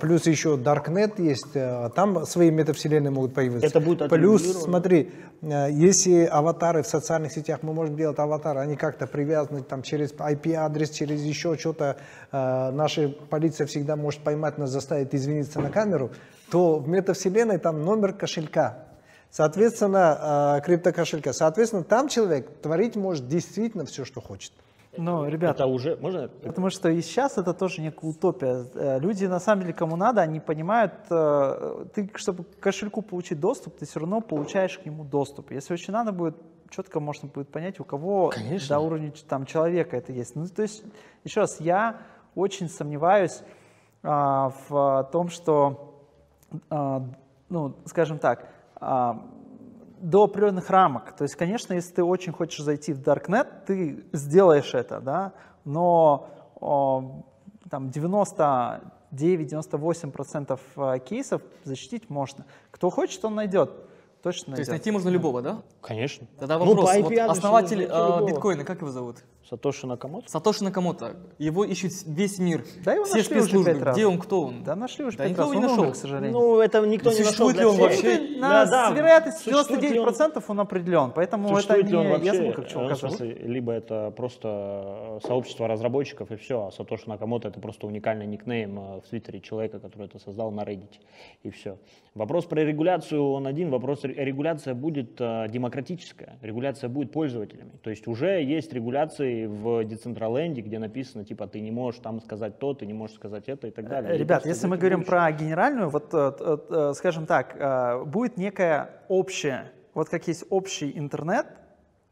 Плюс еще Darknet есть, там свои метавселенные могут появиться. Это будет плюс, смотри, если аватары в социальных сетях, мы можем делать аватары, они как-то привязаны там, через IP-адрес, через еще что-то. Наша полиция всегда может поймать нас, заставить извиниться на камеру, то в метавселенной там номер кошелька. Соответственно, криптокошелька. Соответственно, там человек творить может действительно все, что хочет. Ну, ребята, это уже можно? Потому что и сейчас это тоже некая утопия. Люди, на самом деле, кому надо, они понимают, ты, чтобы к кошельку получить доступ, ты все равно получаешь к нему доступ. Если очень надо будет, четко можно будет понять, у кого до уровня там, человека это есть. Ну, то есть, еще раз, я очень сомневаюсь в том, что, ну, скажем так, до определенных рамок. То есть, конечно, если ты очень хочешь зайти в Darknet, ты сделаешь это, да, но там 99-98% кейсов защитить можно. Кто хочет, он найдет. Точно найдет. То есть найти можно любого, да? Конечно. Тогда вопрос. Ну, вот основатель биткоина, как его зовут? Сатоши Накамото. Сатоши Накамото. Его ищет весь мир. Да, его все нашли уже 5 раз. Где он, кто он? Да, нашли уже 5 раз. Он не нашел, к сожалению. Ну, это никто не нашел. Существует ли он вообще? С вероятностью 99% он определен. Поэтому это не... Я забыл, как человек сказал. Либо это просто сообщество разработчиков и все, а Сатоши Накамото — это просто уникальный никнейм в Твиттере человека, который это создал на Reddit. И все. Вопрос про регуляцию, он один. Вопрос, регуляция будет демократическая. Регуляция будет пользователями. То есть уже есть регуляции в Decentraland, где написано, типа, ты не можешь там сказать то, ты не можешь сказать это и так далее. Ребят, если мы говорим про генеральную, вот, скажем так, будет некая общая, вот как есть общий интернет,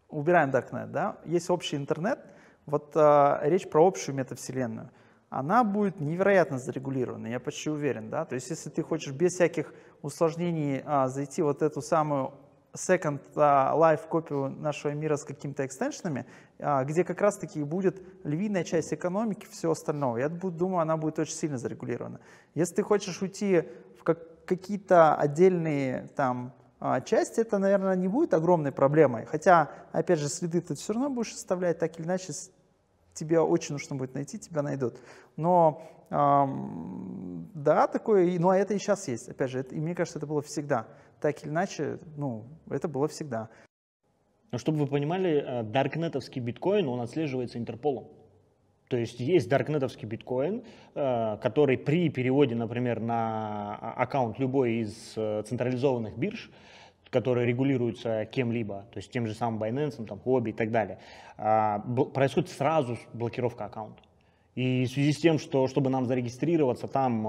убираем Darknet, да, есть общий интернет, вот речь про общую метавселенную, она будет невероятно зарегулирована, я почти уверен, да, то есть если ты хочешь без всяких усложнений зайти вот эту самую Second Life копию нашего мира с какими-то экстеншенами, где как раз-таки будет львиная часть экономики, все остальное. Я думаю, она будет очень сильно зарегулирована. Если ты хочешь уйти в какие-то отдельные там части, это, наверное, не будет огромной проблемой. Хотя, опять же, следы ты все равно будешь оставлять, так или иначе, тебя очень нужно будет найти, тебя найдут. Но да, такое, ну а это и сейчас есть, опять же, это, и мне кажется, это было всегда. Так или иначе, ну, это было всегда. Но чтобы вы понимали, даркнетовский биткоин, он отслеживается Интерполом. То есть есть даркнетовский биткоин, который при переводе, например, на аккаунт любой из централизованных бирж, которые регулируются кем-либо, то есть тем же самым Binance, там, Huobi и так далее, происходит сразу блокировка аккаунта. И в связи с тем, что чтобы нам зарегистрироваться, там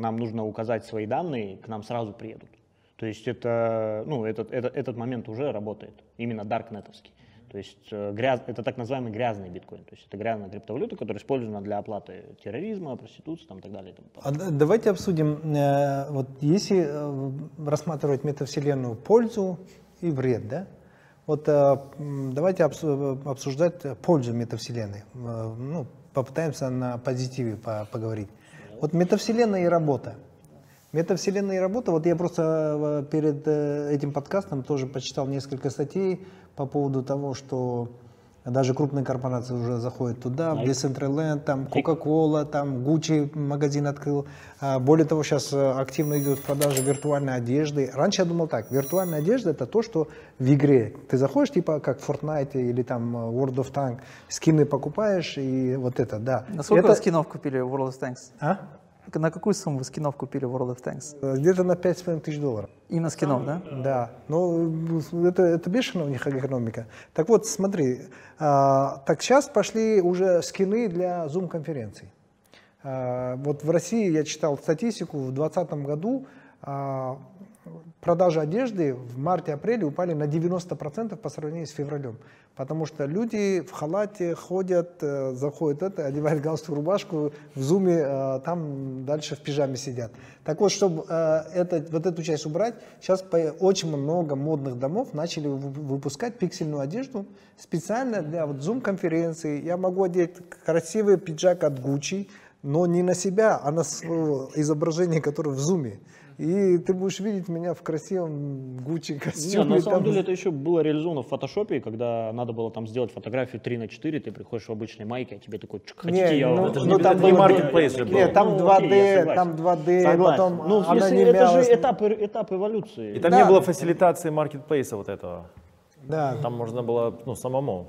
нам нужно указать свои данные, к нам сразу приедут. То есть это, ну, этот момент уже работает, именно даркнетовский. То есть это так называемый грязный биткоин. То есть это грязная криптовалюта, которая использована для оплаты терроризма, проституции там, и так далее. А давайте обсудим, вот если рассматривать метавселенную пользу и вред, да? Вот давайте обсуждать пользу метавселенной. Ну, попытаемся на позитиве поговорить. Вот метавселенная и работа. Метавселенная и работа, вот я просто перед этим подкастом тоже почитал несколько статей по поводу того, что даже крупные корпорации уже заходят туда, в Decentraland, там Coca-Cola, там Gucci магазин открыл. Более того, сейчас активно идет продажа виртуальной одежды. Раньше я думал так, виртуальная одежда это то, что в игре. Ты заходишь, типа как в Fortnite или там World of Tanks, скины покупаешь и вот это, да. А сколько вы скинов купили в World of Tanks? А? На какую сумму вы скинов купили в World of Tanks? Где-то на $5,5 тысяч. И на скинов, да? Да. Ну, это бешеная у них экономика. Так вот, смотри, так сейчас пошли уже скины для Zoom-конференций. Вот в России я читал статистику, в 2020 году продажи одежды в марте-апреле упали на 90% по сравнению с февралем. Потому что люди в халате ходят, заходят, одевают галстук, рубашку, в зуме, там дальше в пижаме сидят. Так вот, чтобы вот эту часть убрать, сейчас очень много модных домов начали выпускать пиксельную одежду специально для вот зум-конференции. Я могу одеть красивый пиджак от Gucci, но не на себя, а на свое изображение, которое в зуме. И ты будешь видеть меня в красивом Gucci костюме. Не, на самом деле это еще было реализовано в фотошопе, когда надо было там сделать фотографию 3×4, ты приходишь в обычной майке, а тебе такой, хотите, я... Ну, это же не маркетплейс же был. Нет, там 2D, там 2D, потом... Это же этап эволюции. И там не было фасилитации маркетплейса вот этого. Да. Там можно было, ну, самому.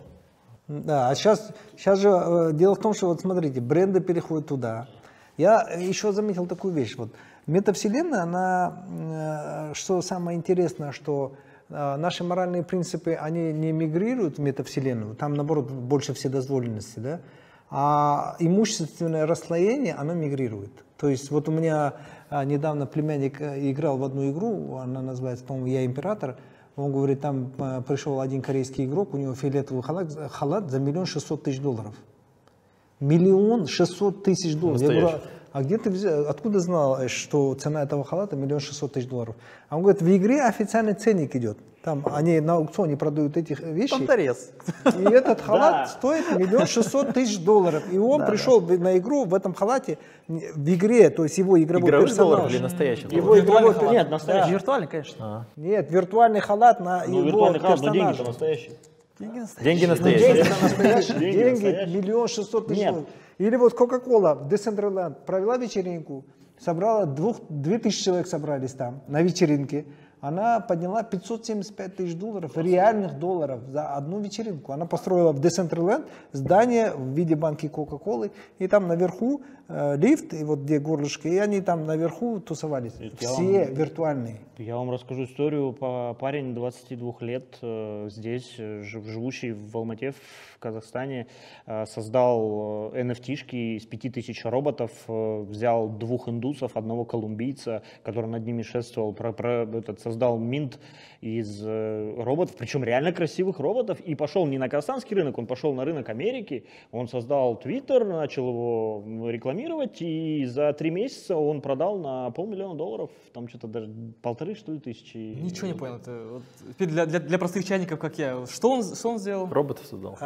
Да, а сейчас же дело в том, что вот смотрите, бренды переходят туда. Я еще заметил такую вещь, вот. Метавселенная, она, что самое интересное, что наши моральные принципы, они не мигрируют в метавселенную, там, наоборот, больше вседозволенности, да? А имущественное расслоение, оно мигрирует. То есть вот у меня недавно племянник играл в одну игру, она называется, по-моему, «Я император», он говорит, там пришел один корейский игрок, у него фиолетовый халат за $1 600 000. $1 600 000. Я говорю, а где ты взял, откуда знал, что цена этого халата $1 600 000? А он говорит, в игре официальный ценник идет. Там они на аукционе продают этих вещи. Понторез. И этот халат стоит $1 600 000. И он пришел на игру в этом халате, в игре, то есть его игровой персонаж. Или настоящий? Его игровой халат. Нет, настоящий. Виртуальный, конечно. Нет, виртуальный халат на его персонаж. Но деньги-то настоящие. Деньги настоящие. Деньги $1 600 000. Или вот Coca-Cola в Decentraland провела вечеринку, собрала 2000 человек собрались там на вечеринке. Она подняла $575 000 реальных долларов за одну вечеринку. Она построила в Decentraland здание в виде банки Coca-Cola, и там наверху лифт, и вот где горлышко, и они там наверху тусовались. Все виртуальные. Я вам расскажу историю. Парень 22 лет, здесь, живущий в Алмате, в Казахстане, создал NFT-шки из 5000 роботов, взял 2 индусов, 1 колумбийца, который над ними шествовал, создал минт из роботов, причем реально красивых роботов, и пошел не на казахстанский рынок, он пошел на рынок Америки, он создал Twitter, начал его рекламировать, и за 3 месяца он продал на $500,000, там что-то даже 1500 тысячи. Ничего не понял, это для простых чайников, как я, что он сделал? Роботов создал.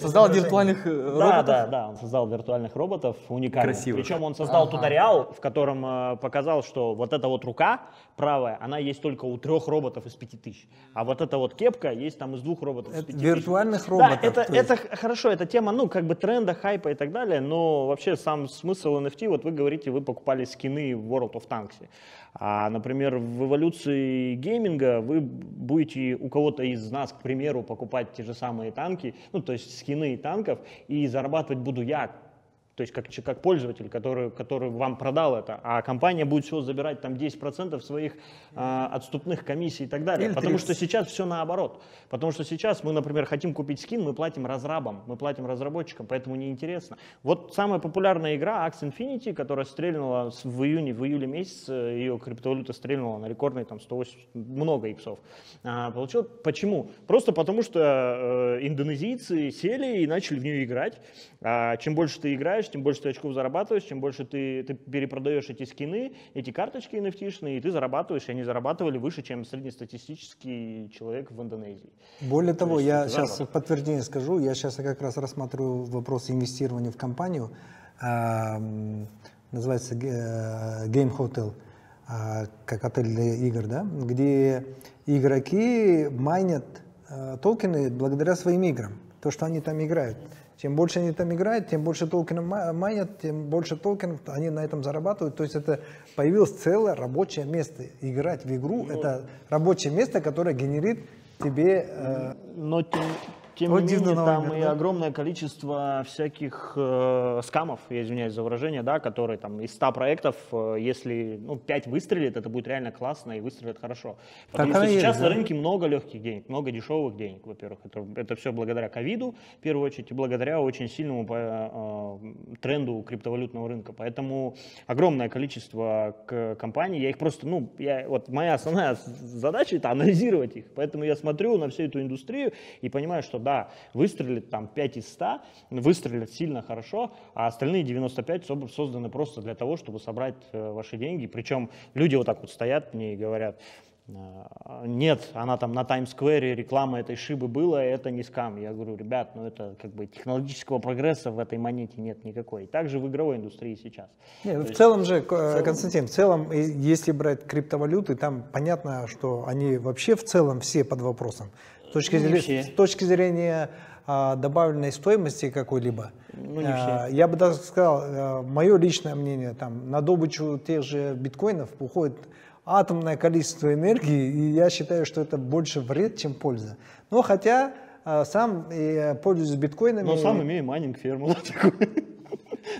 Создал виртуальных роботов? Да, он создал виртуальных роботов, уникальных. Красивых. Причем он создал туториал, в котором показал, что вот эта вот рука правая, она есть только у 3 роботов из 5000, а вот эта вот кепка есть там из 2 роботов из 5000. Виртуальных роботов. Да, это хорошо, это тема, ну, как бы тренда, хайпа и так далее, но вообще сам смысл NFT, вот вы говорите, вы покупали скины в World of Tanks, а, например, в эволюции гейминга вы будете у кого-то из нас, к примеру, покупать те же самые танки, ну, то есть скины танков, и зарабатывать буду я, то есть как пользователь, который вам продал это, а компания будет всего забирать там 10% своих отступных комиссий и так далее. Или потому 30. Что сейчас все наоборот. Потому что сейчас мы, например, хотим купить скин, мы платим разрабам, мы платим разработчикам, поэтому неинтересно. Вот самая популярная игра Axie Infinity, которая стрельнула в июле месяце, ее криптовалюта стрельнула на рекордные там 180, много иксов. Получила. Почему? Просто потому что индонезийцы сели и начали в нее играть. Чем больше ты играешь, тем больше ты очков зарабатываешь, чем больше ты перепродаешь эти скины, эти карточки NFT-шные, и ты зарабатываешь, и они зарабатывали выше, чем среднестатистический человек в Индонезии. Более того, я сейчас в подтверждение скажу, я сейчас как раз рассматриваю вопрос инвестирования в компанию, называется Game Hotel, как отель для игр, да, где игроки майнят токены благодаря своим играм, то, что они там играют. Чем больше они там играют, тем больше токенов майнят, тем больше токенов они на этом зарабатывают. То есть это появилось целое рабочее место. Играть в игру – это рабочее место, которое генерит тебе… Но тем не менее там и огромное количество всяких скамов, я извиняюсь за выражение, да, которые там из 100 проектов, если 5 выстрелит, это будет реально классно и выстрелит хорошо. Потому что сейчас на рынке много легких денег, много дешевых денег, во-первых. Это все благодаря ковиду, в первую очередь, и благодаря очень сильному тренду криптовалютного рынка. Поэтому огромное количество компаний, я их просто, моя основная задача это анализировать их. Поэтому я смотрю на всю эту индустрию и понимаю, что да, выстрелит там 5 из 100, выстрелит сильно хорошо, а остальные 95 созданы просто для того, чтобы собрать ваши деньги. Причем люди вот так вот стоят мне и говорят, нет, она там на Таймс-сквере, реклама этой шибы была, это не скам. Я говорю, ребят, это как бы технологического прогресса в этой монете нет никакой. Также в игровой индустрии сейчас. Нет, Константин, в целом, если брать криптовалюты, там понятно, что они вообще в целом все под вопросом. С точки зрения добавленной стоимости какой-либо, я бы даже сказал, мое личное мнение, там, на добычу тех же биткоинов уходит атомное количество энергии, и я считаю, что это больше вред, чем польза. Но хотя сам пользуюсь биткоинами. Но сам имею майнинг-ферму.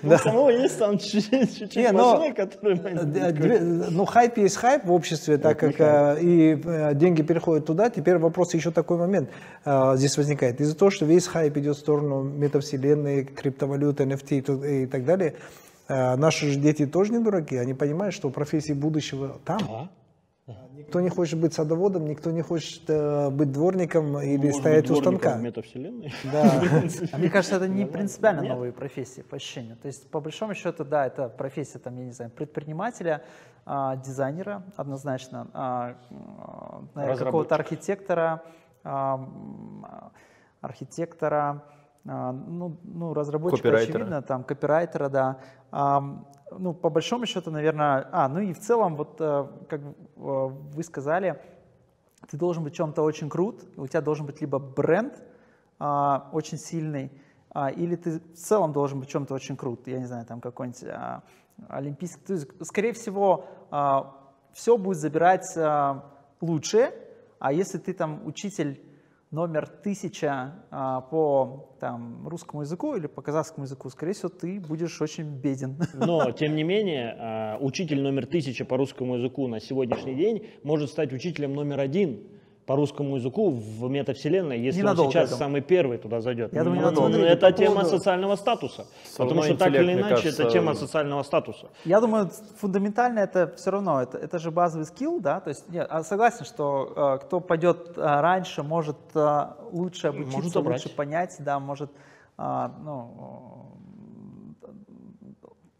Да. Самого есть там чуть-чуть машины, которые... хайп есть хайп в обществе, так как и деньги переходят туда. Теперь вопрос еще такой момент здесь возникает. Из-за того, что весь хайп идет в сторону метавселенной, криптовалют, NFT и так далее, наши же дети тоже не дураки, они понимают, что профессии будущего там. Никто не хочет быть садоводом, никто не хочет быть дворником или стоять у станка. Метавселенной. Да. Мне кажется, это не принципиально новые профессии по ощущению. То есть, по большому счету, да, это профессия, там, я не знаю, предпринимателя, дизайнера, однозначно, какого-то архитектора, разработчика, копирайтера. Очевидно, там, копирайтера, да. По большому счету, наверное, и в целом, вот как вы сказали, ты должен быть в чем-то очень крут, у тебя должен быть либо бренд очень сильный, или ты в целом должен быть в чем-то очень крут, я не знаю, там какой-нибудь олимпийский, то есть, скорее всего, все будет забирать лучшее, а если ты там учитель номер 1000 по русскому языку или по казахскому языку, скорее всего, ты будешь очень беден. Но, тем не менее, учитель номер 1000 по русскому языку на сегодняшний день может стать учителем номер 1. по русскому языку в метавселенной, если он сейчас самый первый туда зайдет. Я думаю, это тема социального статуса. Потому что так или иначе, это тема социального статуса. Я думаю, фундаментально это все равно, это же базовый скилл, да? То есть, я согласен, что кто пойдет раньше, может лучше обучиться, лучше понять, да, может, ну...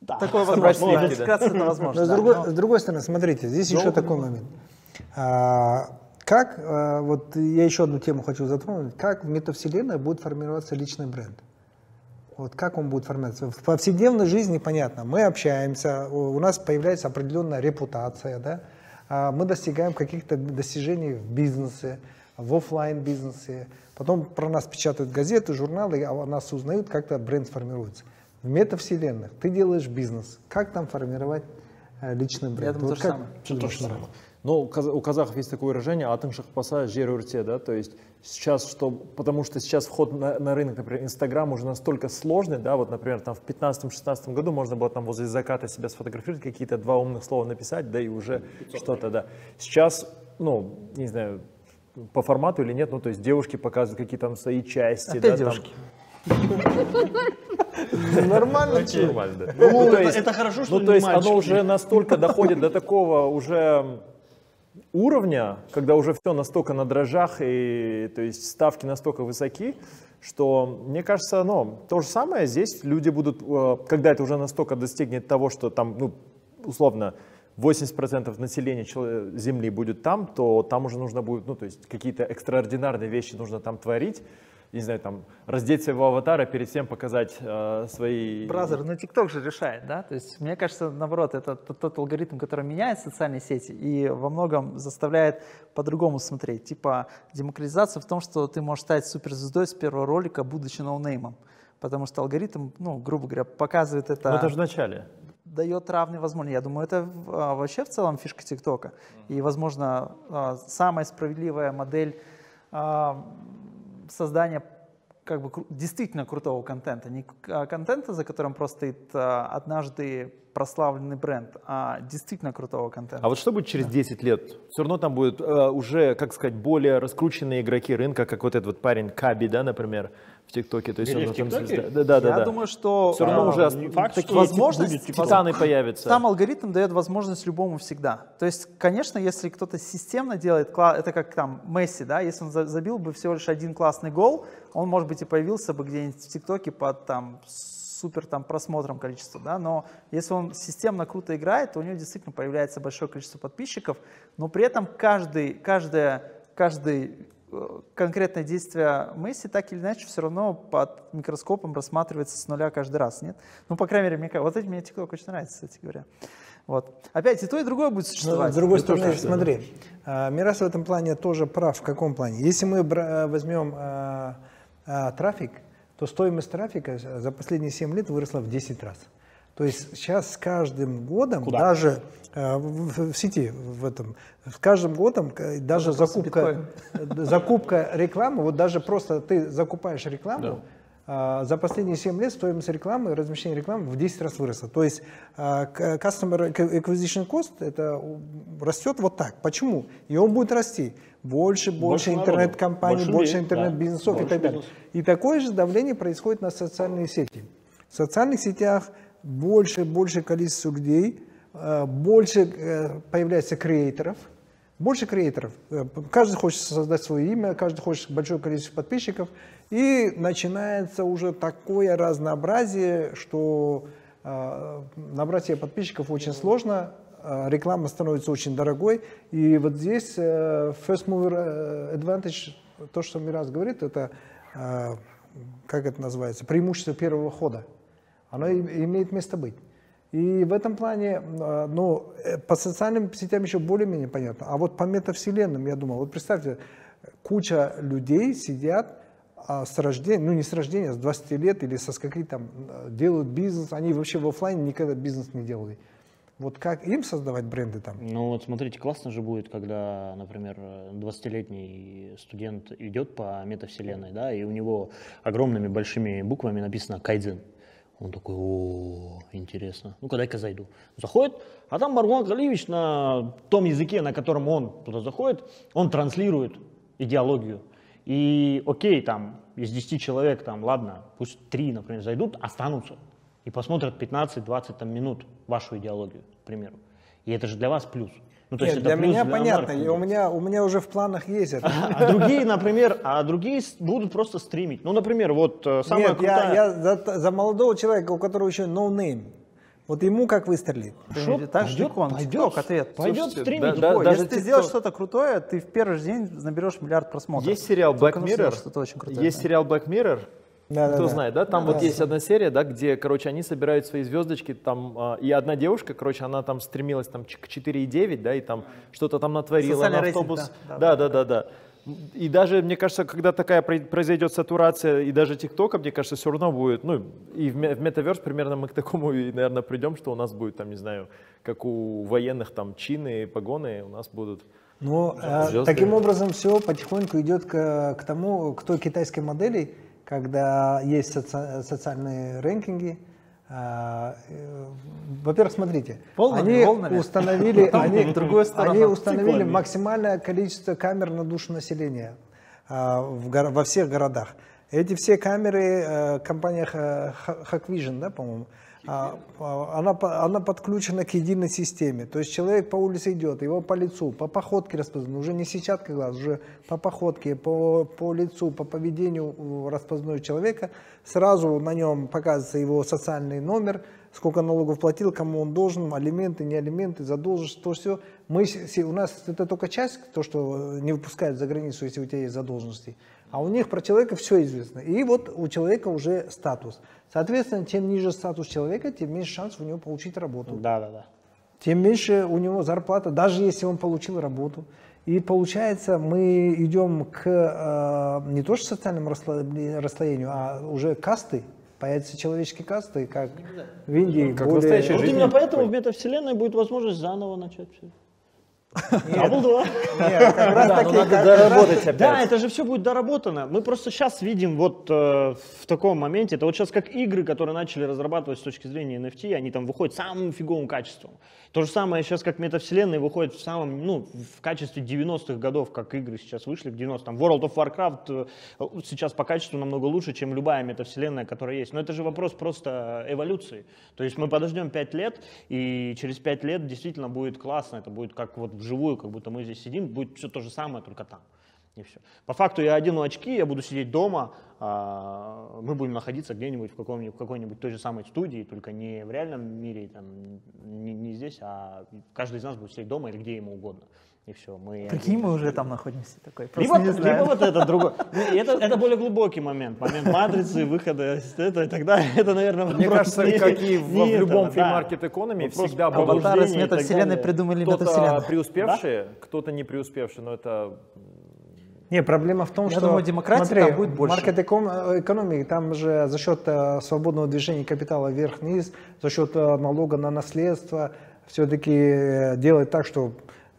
Да, такое возможно. Да. Возможно. С другой стороны, смотрите, здесь еще такой момент. Как, вот я еще одну тему хочу затронуть, как в метавселенной будет формироваться личный бренд? Вот как он будет формироваться? В повседневной жизни, понятно, мы общаемся, у нас появляется определенная репутация, да? Мы достигаем каких-то достижений в бизнесе, в офлайн бизнесе, потом про нас печатают газеты, журналы, о нас узнают, как-то бренд формируется. В метавселенных ты делаешь бизнес. Как там формировать личный бренд? Я думаю, вот то же самое. Ну, у казахов есть такое выражение «атың шықпаса жер өрте», да, то есть сейчас, что, потому что сейчас вход на рынок, например, Instagram уже настолько сложный, да, вот, например, там в 2015-2016 году можно было там возле заката себя сфотографировать, какие-то два умных слова написать, да, и уже что-то, да. Сейчас, ну, не знаю, по формату или нет, ну, то есть девушки показывают, какие там свои части. Опять да, девушки. Нормально, да. Это хорошо, что то есть оно уже настолько доходит до такого уже уровня, когда уже все настолько на дрожжах и то есть ставки настолько высоки, что мне кажется, ну, то же самое здесь люди будут, когда это уже настолько достигнет того, что там, ну, условно, 80% населения Земли будет там, то там уже нужно будет, ну, то есть какие-то экстраординарные вещи нужно там творить. Не знаю, там, раздеть своего аватара, перед всем показать свои... Бразер, ну, TikTok же решает, да? То есть, мне кажется, наоборот, это тот алгоритм, который меняет социальные сети и во многом заставляет по-другому смотреть. Типа, демократизация в том, что ты можешь стать суперзвездой с первого ролика, будучи ноунеймом. Потому что алгоритм, ну, грубо говоря, показывает это... Но это же в начале. Дает равные возможности. Я думаю, это вообще в целом фишка ТикТока. И, возможно, самая справедливая модель... создание как бы действительно крутого контента, не контента, за которым просто стоит однажды прославленный бренд, а действительно крутого контента. А вот что будет через 10 лет? Все равно там будут уже, как сказать, более раскрученные игроки рынка, как вот этот вот парень Каби, да, например, в ТикТоке. Я думаю, что все равно уже титаны появятся. Там алгоритм дает возможность любому всегда. То есть, конечно, если кто-то системно делает, это как там Месси, да, если он забил бы всего лишь один классный гол, он, может быть, и появился бы где-нибудь в ТикТоке под там супер там просмотром количества, да, но если он системно круто играет, то у него действительно появляется большое количество подписчиков, но при этом каждое конкретное действие Месси так или иначе все равно под микроскопом рассматривается с нуля каждый раз, нет? Ну, по крайней мере, вот эти мне TikTok очень нравится, кстати говоря. Вот. Опять и то, и другое будет существовать. С другой стороны, смотри, Мирас в этом плане тоже прав. В каком плане? Если мы возьмем трафик, то стоимость трафика за последние 7 лет выросла в 10 раз. То есть сейчас с каждым годом, даже в сети, с каждым годом даже закупка рекламы, вот даже просто ты закупаешь рекламу, да. За последние 7 лет стоимость рекламы, размещение рекламы в 10 раз выросла. То есть Customer Acquisition Cost это растет вот так. Почему? И он будет расти. Больше интернет-компаний, больше интернет-бизнесов и так далее. И такое же давление происходит на социальные сети. В социальных сетях больше количество людей, больше появляется креаторов. Больше креаторов. Каждый хочет создать свое имя, каждый хочет большое количество подписчиков. И начинается уже такое разнообразие, что набрать себе подписчиков очень сложно. Реклама становится очень дорогой. И вот здесь first mover advantage, то, что Мирас говорит, это, как это называется, преимущество первого хода. Оно имеет место быть. И в этом плане, ну, по социальным сетям еще более-менее понятно. А вот по метавселенным, я думал, вот представьте, куча людей сидят с рождения, ну не с рождения, а с 20 лет или со скольки там, делают бизнес, они вообще в офлайне никогда бизнес не делали. Вот как им создавать бренды там? Ну вот смотрите, классно же будет, когда, например, 20-летний студент идет по метавселенной, да, и у него огромными большими буквами написано «Кайдзен». Он такой, о, интересно, ну-ка дай-ка зайду. Заходит, а там Маргулан Калиевич на том языке, на котором он туда заходит, он транслирует идеологию. И окей, там из 10 человек, там, ладно, пусть 3, например, зайдут, останутся и посмотрят 15-20 там, минут вашу идеологию, к примеру. И это же для вас плюс. Ну, то есть для меня понятно, у меня уже в планах есть это. А другие, например, будут просто стримить. Ну, например, вот самая крутая... я за молодого человека, у которого еще ноунейм. Вот ему как выстрелит. Пойдет стримить. Если ты сделаешь что-то крутое, ты в первый же день наберешь миллиард просмотров. Есть сериал Black Mirror. Кто знает, да? Там вот есть одна серия, да, где, короче, они собирают свои звездочки, там, и одна девушка, короче, она там стремилась там, к 4,9, да, и там что-то там натворила на автобус. Да. И даже, мне кажется, когда такая произойдет сатурация, и даже ТикТока, мне кажется, все равно будет, ну, и в метаверс примерно мы к такому, наверное, придем, что у нас будет, там, не знаю, как у военных, там, чины, погоны, у нас будут... Ну, таким образом все потихоньку идет к тому, к той китайской модели, когда есть социальные рэнкинги. Во-первых, смотрите, они установили максимальное количество камер на душу населения во всех городах. Эти все камеры, компания Hikvision, да, по-моему, она подключена к единой системе. То есть человек по улице идет, его по лицу, по походке распознают, уже не сетчатка глаз, уже по походке, по лицу, по поведению распознают человека. Сразу на нем показывается его социальный номер, сколько налогов платил, кому он должен, алименты, не алименты, задолженность, то все. У нас это только часть, то, что не выпускают за границу, если у тебя есть задолженности. А у них про человека все известно. И вот у человека уже статус. Соответственно, чем ниже статус человека, тем меньше шансов у него получить работу. Да. Тем меньше у него зарплата, даже если он получил работу. И получается, мы идем к не то что социальному расслоению, а уже касты. Появятся человеческие касты, как в Индии. Как более... Вот именно поэтому в метавселенной будет возможность заново начать все. Да, это же все будет доработано. Мы просто сейчас видим вот в таком моменте, это вот сейчас как игры, которые начали разрабатывать с точки зрения NFT, они там выходят самым фиговым качеством. То же самое сейчас как метавселенная выходит в самом, ну, в качестве 90-х годов, как игры сейчас вышли в 90-х. Там World of Warcraft сейчас по качеству намного лучше, чем любая метавселенная, которая есть. Но это же вопрос просто эволюции. То есть мы подождем 5 лет, и через 5 лет действительно будет классно, это будет как вот вживую, как будто мы здесь сидим, будет все то же самое, только там. И все. По факту я одену очки, я буду сидеть дома, мы будем находиться где-нибудь в какой-нибудь той же самой студии, только не в реальном мире, там, не здесь, а каждый из нас будет сидеть дома или где ему угодно. И все. Какие мы уже там находимся? Такой? Либо вот это другое. Это более глубокий момент. Момент матрицы, выхода и так далее. Это, наверное, мне кажется, как и в любом фри-маркет-экономии всегда аватары с метавселенной придумали метавселенную. Кто-то преуспевшие, кто-то не преуспевший, но это... Не, проблема в том, что... Я думаю, демократия там будет больше. Маркет-экономии, там же за счет свободного движения капитала вверх-вниз, за счет налога на наследство, все-таки делать так, что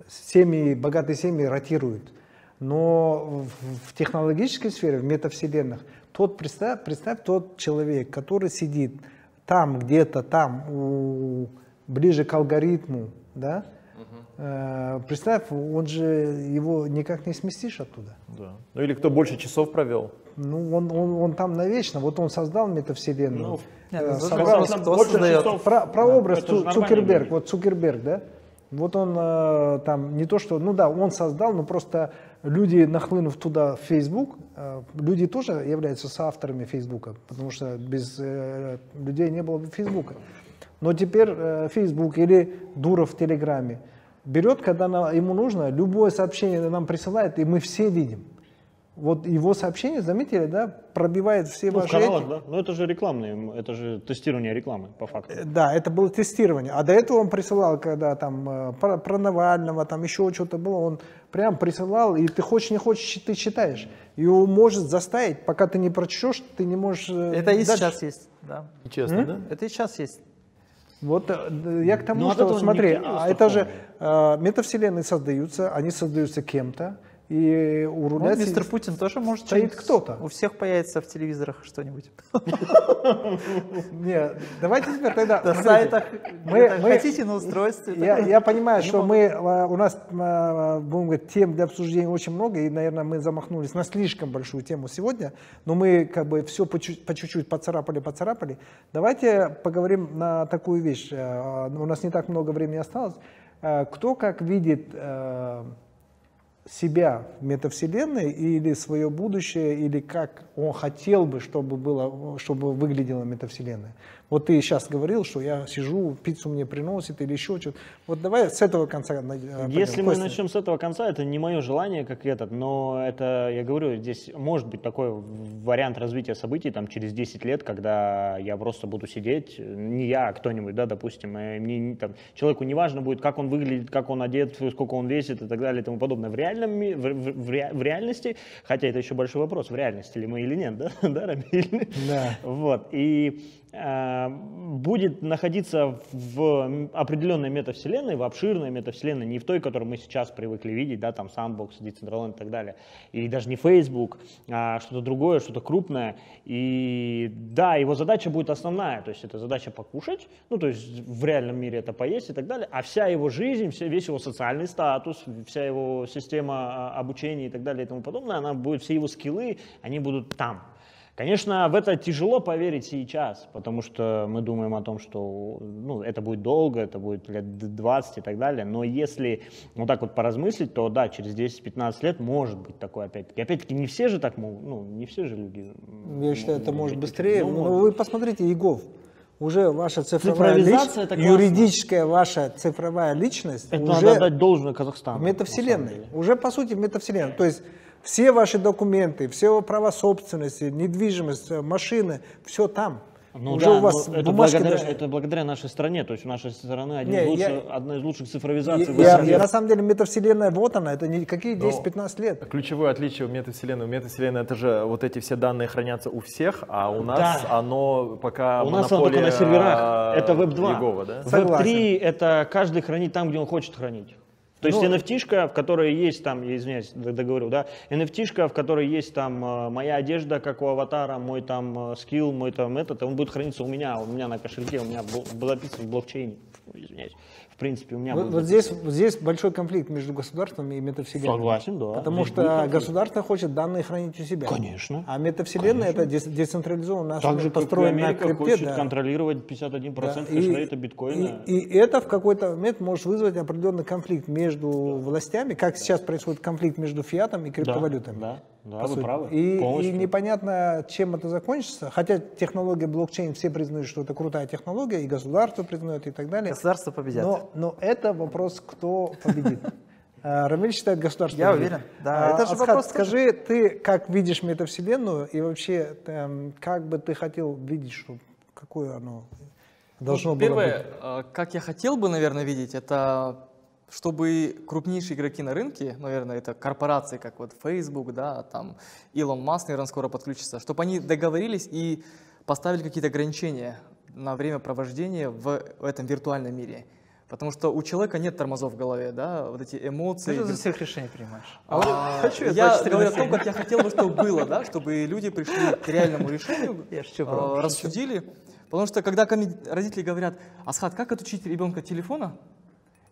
семьи, богатые семьи ротируют. Но в технологической сфере, в метавселенных, представь тот человек, который сидит там, где-то там, ближе к алгоритму, да? Представь, он же его никак не сместишь оттуда. Да. Ну или кто больше часов провел. Ну он там навечно, вот он создал метавселенную. Прообраз Цукерберг, вот Цукерберг, да? Вот он там не то что, ну да, он создал, но просто люди, нахлынув туда в Facebook, люди тоже являются соавторами Фейсбука, потому что без людей не было бы Фейсбука. Но теперь Facebook или Дуров в Телеграме берет, когда ему нужно, любое сообщение нам присылает, и мы все видим. Вот его сообщение, заметили, да, пробивает все ваши... Каналах, да? Но это же рекламные, это же тестирование рекламы, по факту. Да, это было тестирование. А до этого он присылал, когда там про Навального, там еще что-то было, он прям присылал, и ты хочешь, не хочешь, ты читаешь. И его может заставить, пока ты не прочтешь, ты не можешь... Это и сейчас есть, да. Честно, да? Это и сейчас есть. Вот я к тому, что, смотри, это же метавселенные создаются, они создаются кем-то, И у руля мистер Путин тоже может стоит кто-то. У всех появится в телевизорах что-нибудь. Не, давайте теперь тогда... На сайтах. Хотите на устройстве? Я понимаю, что у нас, будем говорить, тем для обсуждения очень много, и, наверное, мы замахнулись на слишком большую тему сегодня, но мы как бы все по чуть-чуть поцарапали. Давайте поговорим на такую вещь. У нас не так много времени осталось. Кто как видит... себя в метавселенной или свое будущее, или как он хотел бы, чтобы выглядела метавселенная. Вот ты сейчас говорил, что я сижу, пиццу мне приносит или еще что-то. Вот давай с этого конца. Если мы начнем с этого конца, это не мое желание, как этот, но это, я говорю, здесь может быть такой вариант развития событий там, через 10 лет, когда я просто буду сидеть, не я, а кто-нибудь, да, допустим, мне, там, человеку не важно будет, как он выглядит, как он одет, сколько он весит и так далее и тому подобное. В реальности, хотя это еще большой вопрос, в реальности ли мы или нет, да, да, Рамиль? Да. Вот, и будет находиться в определенной метавселенной, в обширной метавселенной, не в той, которую мы сейчас привыкли видеть, да, там Sandbox, Decentraland и так далее, и даже не Facebook, а что-то другое, что-то крупное, и да, его задача будет основная, то есть это задача покушать, ну, то есть в реальном мире это поесть и так далее, а вся его жизнь, весь его социальный статус, вся его система обучения и так далее и тому подобное, она будет, все его скиллы, они будут там. Конечно, в это тяжело поверить сейчас, потому что мы думаем о том, что ну, это будет долго, это будет лет 20 и так далее, но если вот так вот поразмыслить, то да, через 10-15 лет может быть такое опять-таки. Опять-таки не все же так могут, ну не все же люди. Я считаю, это может быстрее, но вы посмотрите, Егов. Уже ваша цифровая личность, юридическая ваша цифровая личность, это уже надо отдать должное Казахстану. Метавселенной. Уже по сути метавселенная. То есть все ваши документы, все права собственности, недвижимость, машины, все там. Ну уже да, у вас это благодаря нашей стране, то есть у нашей страны одна из лучших цифровизаций. На самом деле метавселенная, вот она, это не какие 10-15 лет. Ключевое отличие у метавселенной это же вот эти все данные хранятся у всех, а у нас оно пока у нас оно только на серверах, это Web2, да? Web3 это каждый хранит там, где он хочет хранить. То есть NFT-шка, в которой есть там, я извиняюсь, договорю, да, NFT-шка, в которой есть там моя одежда, как у аватара, мой там скилл, мой там этот, он будет храниться у меня на кошельке, у меня был записан в блокчейне, извиняюсь. В принципе, у меня вот здесь большой конфликт между государством и метавселенной. Согласен, да. Потому что государство хочет данные хранить у себя. Конечно. А метавселенная это децентрализованная наша построенная Америка на крипте, хочет контролировать 51% кэшрейта биткоина. И это в какой-то момент может вызвать определенный конфликт между властями, как сейчас происходит конфликт между фиатом и криптовалютами. Да, вы правы. И непонятно, чем это закончится. Хотя технология блокчейн все признают, что это крутая технология, и государство признает, и так далее. Государство победят. Но это вопрос, кто победит. Рамиль считает, государство победит. Я уверен. Да, это же вопрос. Скажи, ты как видишь метавселенную, и вообще, как бы ты хотел видеть, какое оно должно быть? Первое, как я хотел бы, наверное, видеть, это... чтобы крупнейшие игроки на рынке, наверное, это корпорации, как вот Facebook, да, там Илон Маск, наверное, скоро подключится, чтобы они договорились и поставили какие-то ограничения на время провождения в этом виртуальном мире. Потому что у человека нет тормозов в голове, да, вот эти эмоции. Ты же за всех решений принимаешь. Я говорю о том, как я хотел бы, чтобы было, да, чтобы люди пришли к реальному решению, рассудили. Потому что когда родители говорят: Асхат, как отучить ребенка от телефона?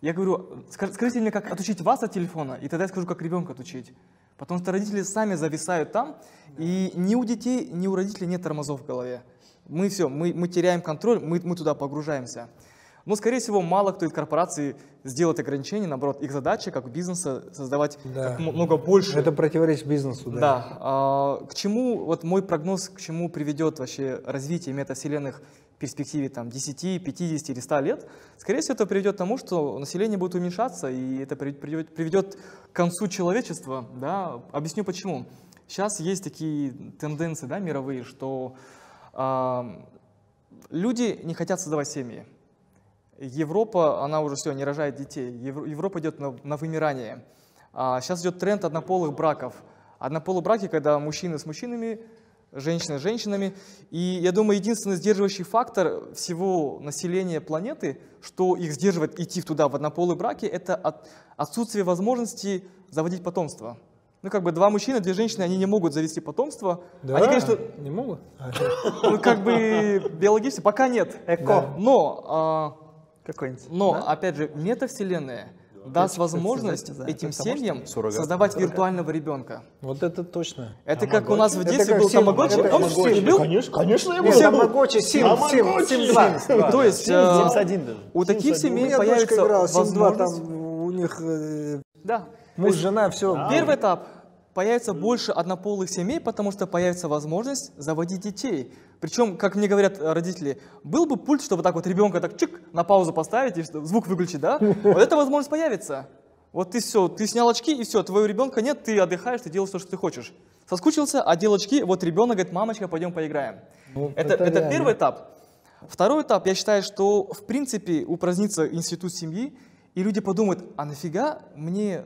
Я говорю: скажите мне, как отучить вас от телефона, и тогда я скажу, как ребенка отучить. Потому что родители сами зависают там, и ни у детей, ни у родителей нет тормозов в голове. Мы все, мы теряем контроль, мы туда погружаемся. Но, скорее всего, мало кто из корпораций сделает ограничения, наоборот, их задача, как у бизнеса, создавать как много больше. Это противоречит бизнесу, да. Да. К чему, вот мой прогноз, к чему приведет вообще развитие метавселенных в перспективе там, 10, 50 или 100 лет, скорее всего, это приведет к тому, что население будет уменьшаться, и это приведет к концу человечества. Да? Объясню почему. Сейчас есть такие тенденции, да, мировые, что люди не хотят создавать семьи. Европа, она уже все, не рожает детей. Европа идет на вымирание. Сейчас идет тренд однополых браков. Однополые браки, когда мужчины с мужчинами, женщины с женщинами. И я думаю, единственный сдерживающий фактор всего населения планеты, что их сдерживает идти туда в однополые браки, это отсутствие возможности заводить потомство. Ну, как бы два мужчины, две женщины, они не могут завести потомство. Да, они, конечно, не могут. Ну, как бы биологически пока нет. Эко. Но опять же, метавселенная даст возможность этим семьям создавать виртуального ребенка. Вот это точно. Это как у нас в детстве был тамагочи. Конечно, я был. Тамагочи, Sims 2. То есть у таких семей появится возможность. У них муж, жена, все. Первый этап. Появится больше однополых семей, потому что появится возможность заводить детей. Причем, как мне говорят родители, был бы пульт, чтобы так вот ребенка так чик на паузу поставить и звук выключить, да? Вот эта возможность появится. Вот ты все, ты снял очки и все, твоего ребенка нет, ты отдыхаешь, ты делаешь то, что ты хочешь. Соскучился, одел очки, вот ребенок говорит: мамочка, пойдем поиграем. Ну, это первый этап. Второй этап, я считаю, что в принципе упразднится институт семьи, и люди подумают: а нафига мне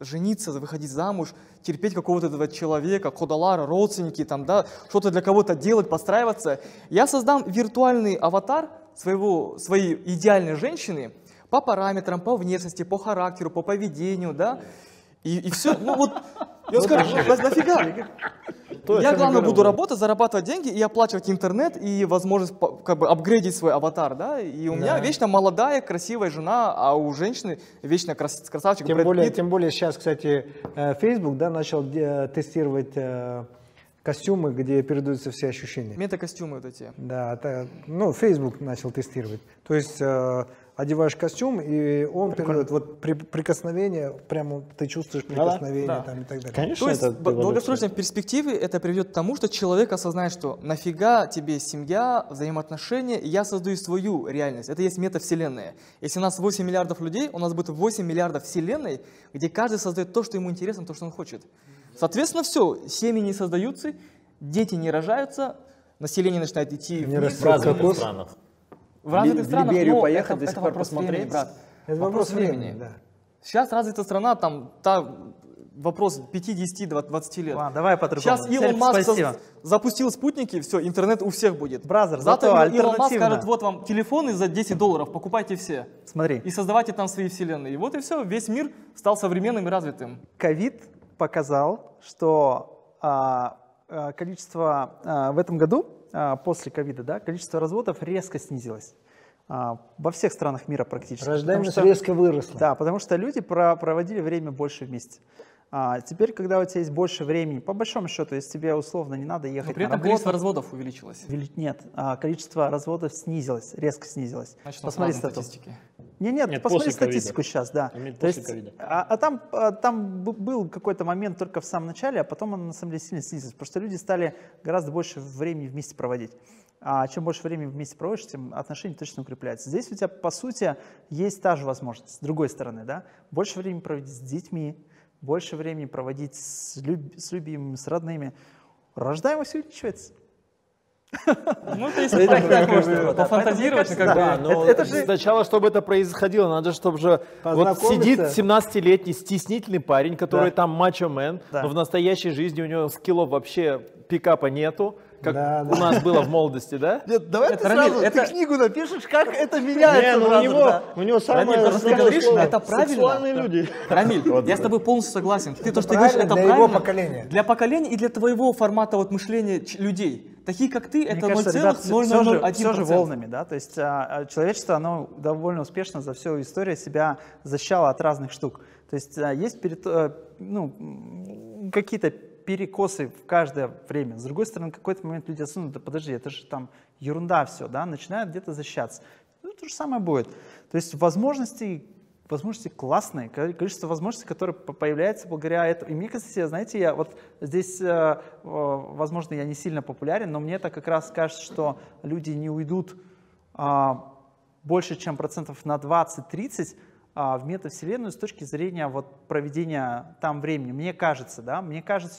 жениться, выходить замуж, терпеть какого-то этого человека, ходалара, родственники, там, да, что-то для кого-то делать, подстраиваться. Я создам виртуальный аватар своей идеальной женщины по параметрам, по внешности, по характеру, по поведению, да, и все, ну вот, я скажу, нафига? Я, главное, буду работать, зарабатывать деньги и оплачивать интернет, и возможность как бы апгрейдить свой аватар, да, и у меня вечно молодая, красивая жена, а у женщины вечно красавчик. Тем более сейчас, кстати, Facebook, да, начал тестировать костюмы, где передаются все ощущения. Мета-костюмы вот эти. Да, ну, Facebook начал тестировать, то есть одеваешь костюм, и он передает вот прикосновение, прямо ты чувствуешь прикосновение, да, там, и так далее. Конечно, то есть в долгосрочной перспективе это приведет к тому, что человек осознает, что нафига тебе семья, взаимоотношения, я создаю свою реальность. Это есть метавселенная. Если у нас 8 миллиардов людей, у нас будет 8 миллиардов вселенной, где каждый создает то, что ему интересно, то, что он хочет. Соответственно, все, семьи не создаются, дети не рожаются, население начинает идти вниз. В развитых странах, но поехать, это вопрос времени, брат. Это вопрос времени. Да. Сейчас развитая страна, там вопрос 5-10-20 лет. Ладно, давай по-другому. Сейчас Илон Маск запустил спутники, все, интернет у всех будет. Бразер, зато Илон Маск скажет: вот вам телефоны за $10, покупайте все. Смотри. И создавайте там свои вселенные. И вот и все, весь мир стал современным и развитым. Ковид показал, что количество в этом году, после ковида, да, количество разводов резко снизилось во всех странах мира практически. Рождаемость резко выросла. Да, потому что люди проводили время больше вместе. Теперь, когда у тебя есть больше времени, по большому счету, если тебе условно не надо ехать на работу, количество разводов увеличилось. Нет, количество разводов снизилось, резко снизилось. Значит, посмотри статистики. Нет, посмотри статистику сейчас, да. То есть, там был какой-то момент только в самом начале, а потом он на самом деле сильно снизился, потому что люди стали гораздо больше времени вместе проводить. А чем больше времени вместе проводишь, тем отношения точно укрепляются. Здесь у тебя, по сути, есть та же возможность, с другой стороны, да, больше времени проводить с детьми, больше времени проводить с любимыми, с родными. Рождаемость увеличивается. Ну, то есть так можно пофантазировать. Сначала, чтобы это происходило, надо, чтобы же вот сидит 17-летний стеснительный парень, который там мачо-мен, но в настоящей жизни у него скиллов вообще пикапа нету, как у нас было в молодости, да? Давай ты сразу книгу напишешь, как это меняется. У него самое сексуальные люди. Рамиль, я с тобой полностью согласен. Ты то, что говоришь, это правильно для поколения и для твоего формата мышления людей. Такие, как ты, это 0,001%. Все же волнами, да? То есть человечество, оно довольно успешно за всю историю себя защищало от разных штук. То есть есть какие-то перекосы в каждое время. С другой стороны, в какой-то момент люди осознают: да подожди, это же там ерунда все, да, начинают где-то защищаться. Ну, то же самое будет. То есть возможности классные, количество возможностей, которые появляются благодаря этому. И мне, кстати, знаете, я вот здесь, возможно, я не сильно популярен, но мне это как раз кажется, что люди не уйдут больше, чем процентов на 20-30%, в метавселенную с точки зрения вот проведения там времени. Мне кажется, да,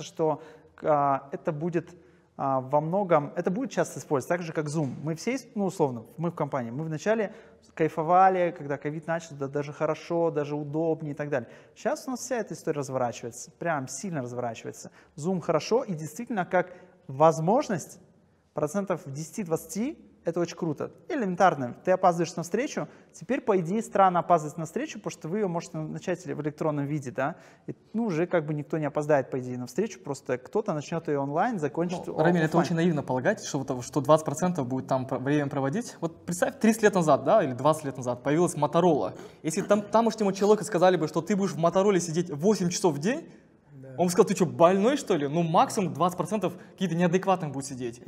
что это будет во многом, это будет часто использоваться, так же, как Zoom. Мы все, ну, условно, мы в компании, мы вначале кайфовали, когда ковид начал, да, даже хорошо, даже удобнее и так далее. Сейчас у нас вся эта история разворачивается, прям сильно разворачивается. Zoom хорошо, и действительно, как возможность процентов в 10-20 Это очень круто. Элементарно. Ты опаздываешь на встречу. Теперь, по идее, странно опаздывать на встречу, потому что вы ее можете начать в электронном виде, да? И, ну, уже как бы никто не опоздает, по идее, на встречу. Просто кто-то начнет ее онлайн, закончит онлайн. Рамиль, это очень наивно полагать, что 20% будет там время проводить. Вот представь, 30 лет назад, да, или 20 лет назад появилась Моторола. Если тамошнему человеку сказали бы, что ты будешь в Мотороле сидеть 8 часов в день, он бы сказал, ты что, больной, что ли? Ну, максимум 20% какие-то неадекватные будут сидеть.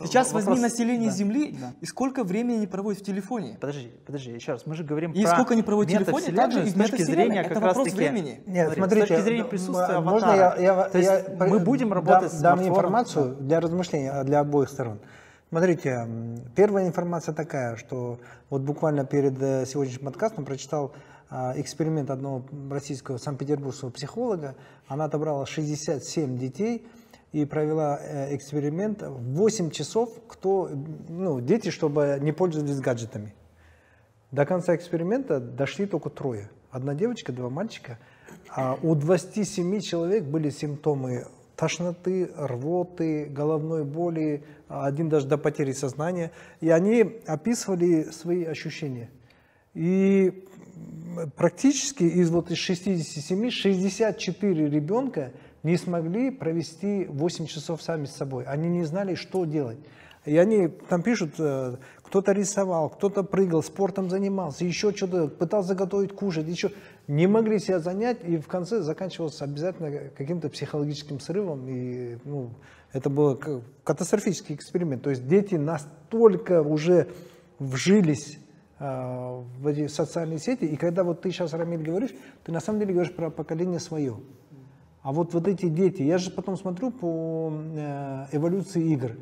Сейчас возьми население Земли, и сколько времени они проводят в телефоне. Подожди, еще раз, мы же говорим про... И сколько они проводят в телефоне, также и в метавселенной. Это вопрос времени. Нет, смотрите, с точки зрения присутствия аватара. То есть мы будем работать с дам информацию для размышления для обоих сторон. Смотрите, первая информация такая, что вот буквально перед сегодняшним подкастом прочитал эксперимент одного российского санкт-петербургского психолога. Она отобрала 67 детей и провела эксперимент 8 часов, дети, чтобы не пользовались гаджетами. До конца эксперимента дошли только трое. Одна девочка, два мальчика. А у 27 человек были симптомы тошноты, рвоты, головной боли, один даже до потери сознания. И они описывали свои ощущения. И практически из 67, 64 ребенка не смогли провести 8 часов сами с собой. Они не знали, что делать. И они там пишут, кто-то рисовал, кто-то прыгал, спортом занимался, еще что-то, пытался готовить, кушать, еще. Не могли себя занять, и в конце заканчивался обязательно каким-то психологическим срывом. И, это был катастрофический эксперимент. То есть дети настолько уже вжились в эти социальные сети, и когда вот ты сейчас, Рамиль, говоришь, ты на самом деле говоришь про поколение свое. А вот эти дети, я же потом смотрю по эволюции игр.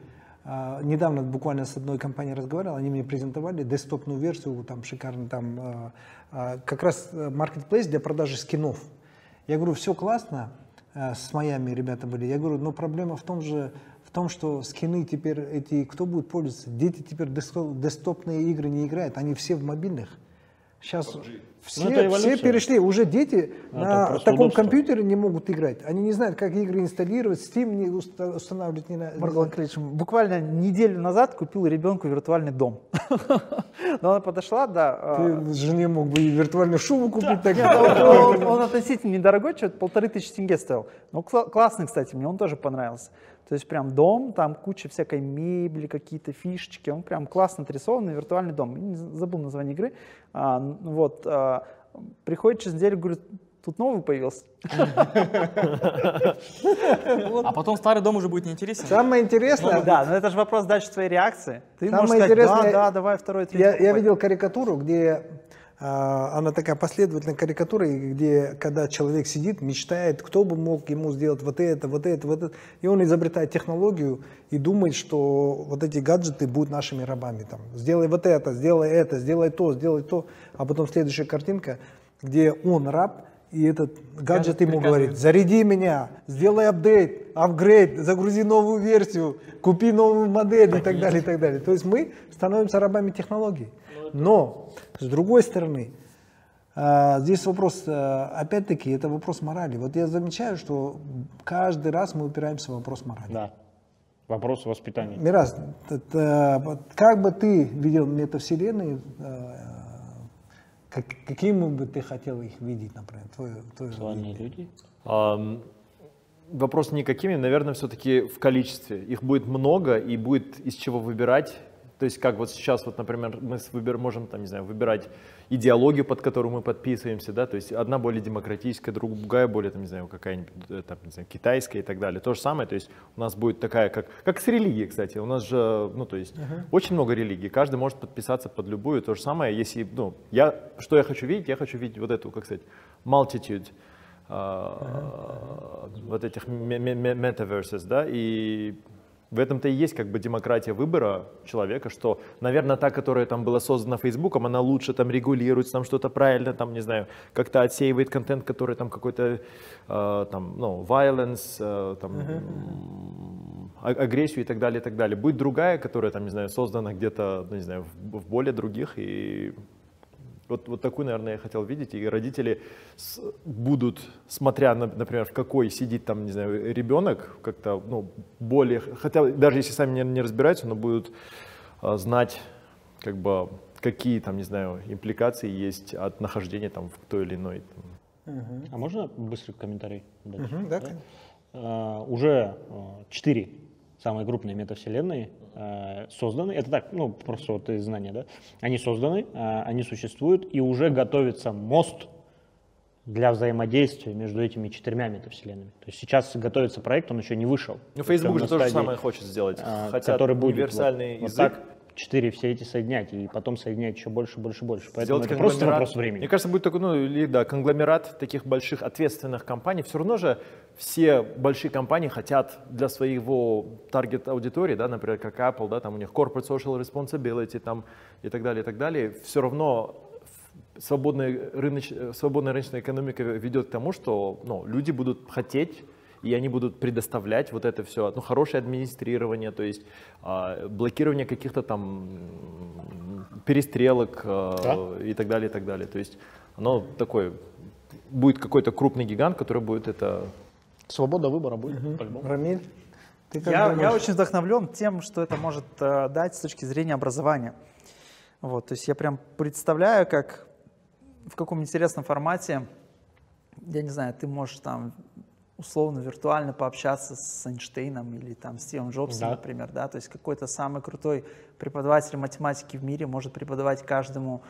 Недавно буквально с одной компанией разговаривал, они мне презентовали десктопную версию, там шикарный, там как раз маркетплейс для продажи скинов. Я говорю, все классно, с Майами ребята были, я говорю, но проблема в том, что скины теперь эти, кто будет пользоваться? Дети теперь десктопные игры не играют, они все в мобильных. Сейчас все перешли, уже дети на таком компьютере не могут играть. Они не знают, как игры инсталлировать, Steam не устанавливать. Марк Ильич, буквально неделю назад купил ребенку виртуальный дом. Но она подошла, да. Ты жене мог бы и виртуальную шубу купить. Он относительно недорогой, что-то 1500 тенге стоил. Ну, классный, кстати, мне он тоже понравился. То есть прям дом, там куча всякой мебели, какие-то фишечки. Он прям классно отрисованный виртуальный дом. Забыл название игры. Приходит через неделю, говорит, тут новый появился. А потом старый дом уже будет неинтересен. Самое интересное... Да, но это же вопрос дальше твоей реакции. Ты можешь сказать, да, давай второй, третий. Я видел карикатуру, где... Она такая последовательная карикатура, где, когда человек сидит, мечтает, кто бы мог ему сделать вот это, вот это, вот это. И он изобретает технологию и думает, что вот эти гаджеты будут нашими рабами. Там, сделай вот это, сделай то. А потом следующая картинка, где он раб, и этот гаджет ему говорит, заряди меня, сделай апдейт, апгрейд, загрузи новую версию, купи новую модель и так далее, и так далее. То есть мы становимся рабами технологий. Но, с другой стороны, здесь вопрос, опять-таки, это вопрос морали. Вот я замечаю, что каждый раз мы упираемся в вопрос морали. Да, вопрос воспитания. Мирас, как бы ты видел метавселенные, каким бы ты хотел их видеть, например? Желание людей? Вопрос не какими, наверное, все-таки в количестве. Их будет много и будет из чего выбирать. То есть как вот сейчас, вот, например, мы можем там, не знаю, выбирать идеологию, под которую мы подписываемся, да, то есть одна более демократическая, другая более, там, не знаю, какая-нибудь там, не знаю, китайская и так далее. То же самое, то есть у нас будет такая, как с религией, кстати, у нас же, ну, то есть очень много религий, каждый может подписаться под любую, то же самое, если, что я хочу видеть вот эту, как сказать, multitude, вот этих metaverses, да, и... В этом-то и есть как бы демократия выбора человека, что, наверное, та, которая там была создана Фейсбуком, она лучше там регулируется, там что-то правильно, там, не знаю, как-то отсеивает контент, который там какой-то, violence, агрессию и так далее. Будет другая, которая там, не знаю, создана где-то, не знаю, в более других, и вот такую, наверное, я хотел видеть, и родители будут, смотря, например, в какой сидит там, не знаю, ребенок, как-то, более, хотя даже если сами не разбираются, но будут знать, как бы, какие там, не знаю, импликации есть от нахождения там в той или иной. А можно быстрый комментарий? Да, конечно. Уже 4 самые крупные метавселенные созданы. Это так, ну, просто вот из знания, да? Они созданы, они существуют, и уже готовится мост для взаимодействия между этими 4 метавселенными. То есть сейчас готовится проект, он еще не вышел. Ну, Facebook же тоже самое хочет сделать, хотят универсальный язык. Вот так. 4 все эти соединять, и потом соединять еще больше, больше, больше. Поэтому это просто вопрос времени. Мне кажется, будет такой, ну, или, да, конгломерат таких больших ответственных компаний. Все равно же все большие компании хотят для своего таргет-аудитории, да, например, как Apple, да, там у них corporate social responsibility там, и так далее, все равно свободная рыночная экономика ведет к тому, что, ну, люди будут хотеть, и они будут предоставлять вот это все, ну, хорошее администрирование, то есть блокирование каких-то там перестрелок, да? И так далее, то есть оно такое, будет какой-то крупный гигант, который будет это… Свобода выбора будет, по-любому. Рамиль, ты как думаешь? Я очень вдохновлен тем, что это может дать с точки зрения образования. Вот, то есть я прям представляю, как, в каком интересном формате, я не знаю, ты можешь там… условно, виртуально пообщаться с Эйнштейном или там Стивом Джобсом, да, например, да, то есть какой-то самый крутой преподаватель математики в мире может преподавать каждому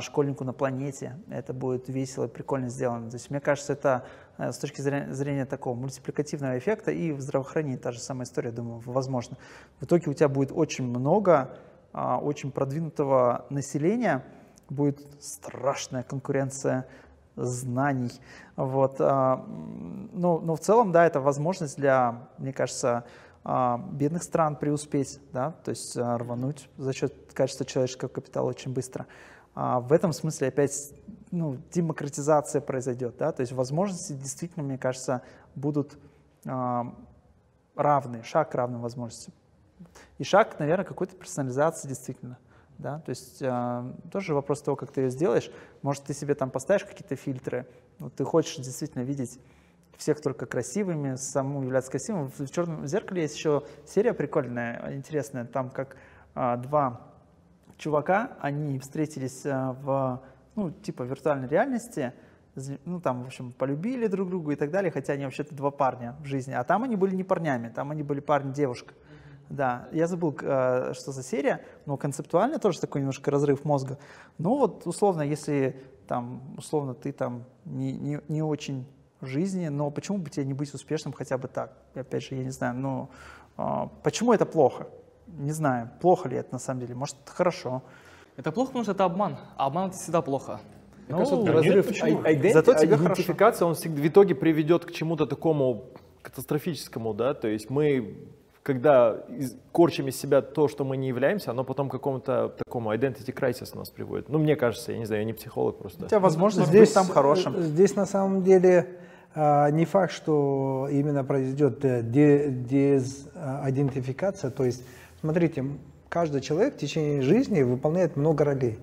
школьнику на планете, это будет весело и прикольно сделано, то есть мне кажется, это с точки зрения такого мультипликативного эффекта, и в здравоохранении та же самая история, думаю, возможно. В итоге у тебя будет очень много очень продвинутого населения, будет страшная конкуренция знаний. Вот. Но в целом, да, это возможность для, мне кажется, бедных стран преуспеть, да, то есть рвануть за счет качества человеческого капитала очень быстро. В этом смысле опять, ну, демократизация произойдет, да, то есть возможности действительно, мне кажется, будут равны, шаг к равным возможностям. И шаг, наверное, какой-то персонализации действительно. Да, то есть тоже вопрос того, как ты ее сделаешь. Может, ты себе там поставишь какие-то фильтры. Вот ты хочешь действительно видеть всех только красивыми, саму являться красивым. В «Черном зеркале» есть еще серия прикольная, интересная. Там как два чувака, они встретились в, ну, типа виртуальной реальности. Ну, там, в общем, полюбили друг друга и так далее. Хотя они вообще-то два парня в жизни. А там они были не парнями, там они были парень-девушка. Да, я забыл, что за серия, но концептуально тоже такой немножко разрыв мозга. Ну вот, условно, если там, условно, ты там не очень в жизни, но почему бы тебе не быть успешным хотя бы так? Опять же, я не знаю, ну, почему это плохо? Не знаю, плохо ли это на самом деле, может, это хорошо. Это плохо, потому что это обман, а обман это всегда плохо. Ну, разрыв, зато тебе идентификация, он всегда, в итоге приведет к чему-то такому катастрофическому, да, то есть мы... когда корчим из себя то, что мы не являемся, оно потом к какому-то такому identity crisis нас приводит. Ну, мне кажется, я не знаю, я не психолог просто. Хотя, возможно, здесь там хорошим. Здесь на самом деле не факт, что именно произойдет дезидентификация. То есть, смотрите, каждый человек в течение жизни выполняет много ролей.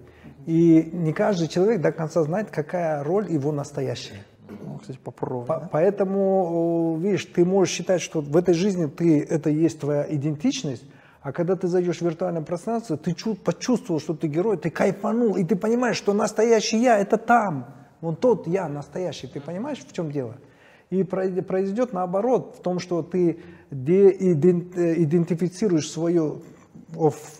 И не каждый человек до конца знает, какая роль его настоящая. Ну, кстати, попробуй, да? Поэтому, видишь, ты можешь считать, что в этой жизни ты, это есть твоя идентичность, а когда ты зайдешь в виртуальное пространство, ты почувствовал, что ты герой, ты кайфанул, и ты понимаешь, что настоящий я – это там. Вон тот я настоящий, ты понимаешь, в чем дело? И произойдет наоборот, в том, что ты идентифицируешь свою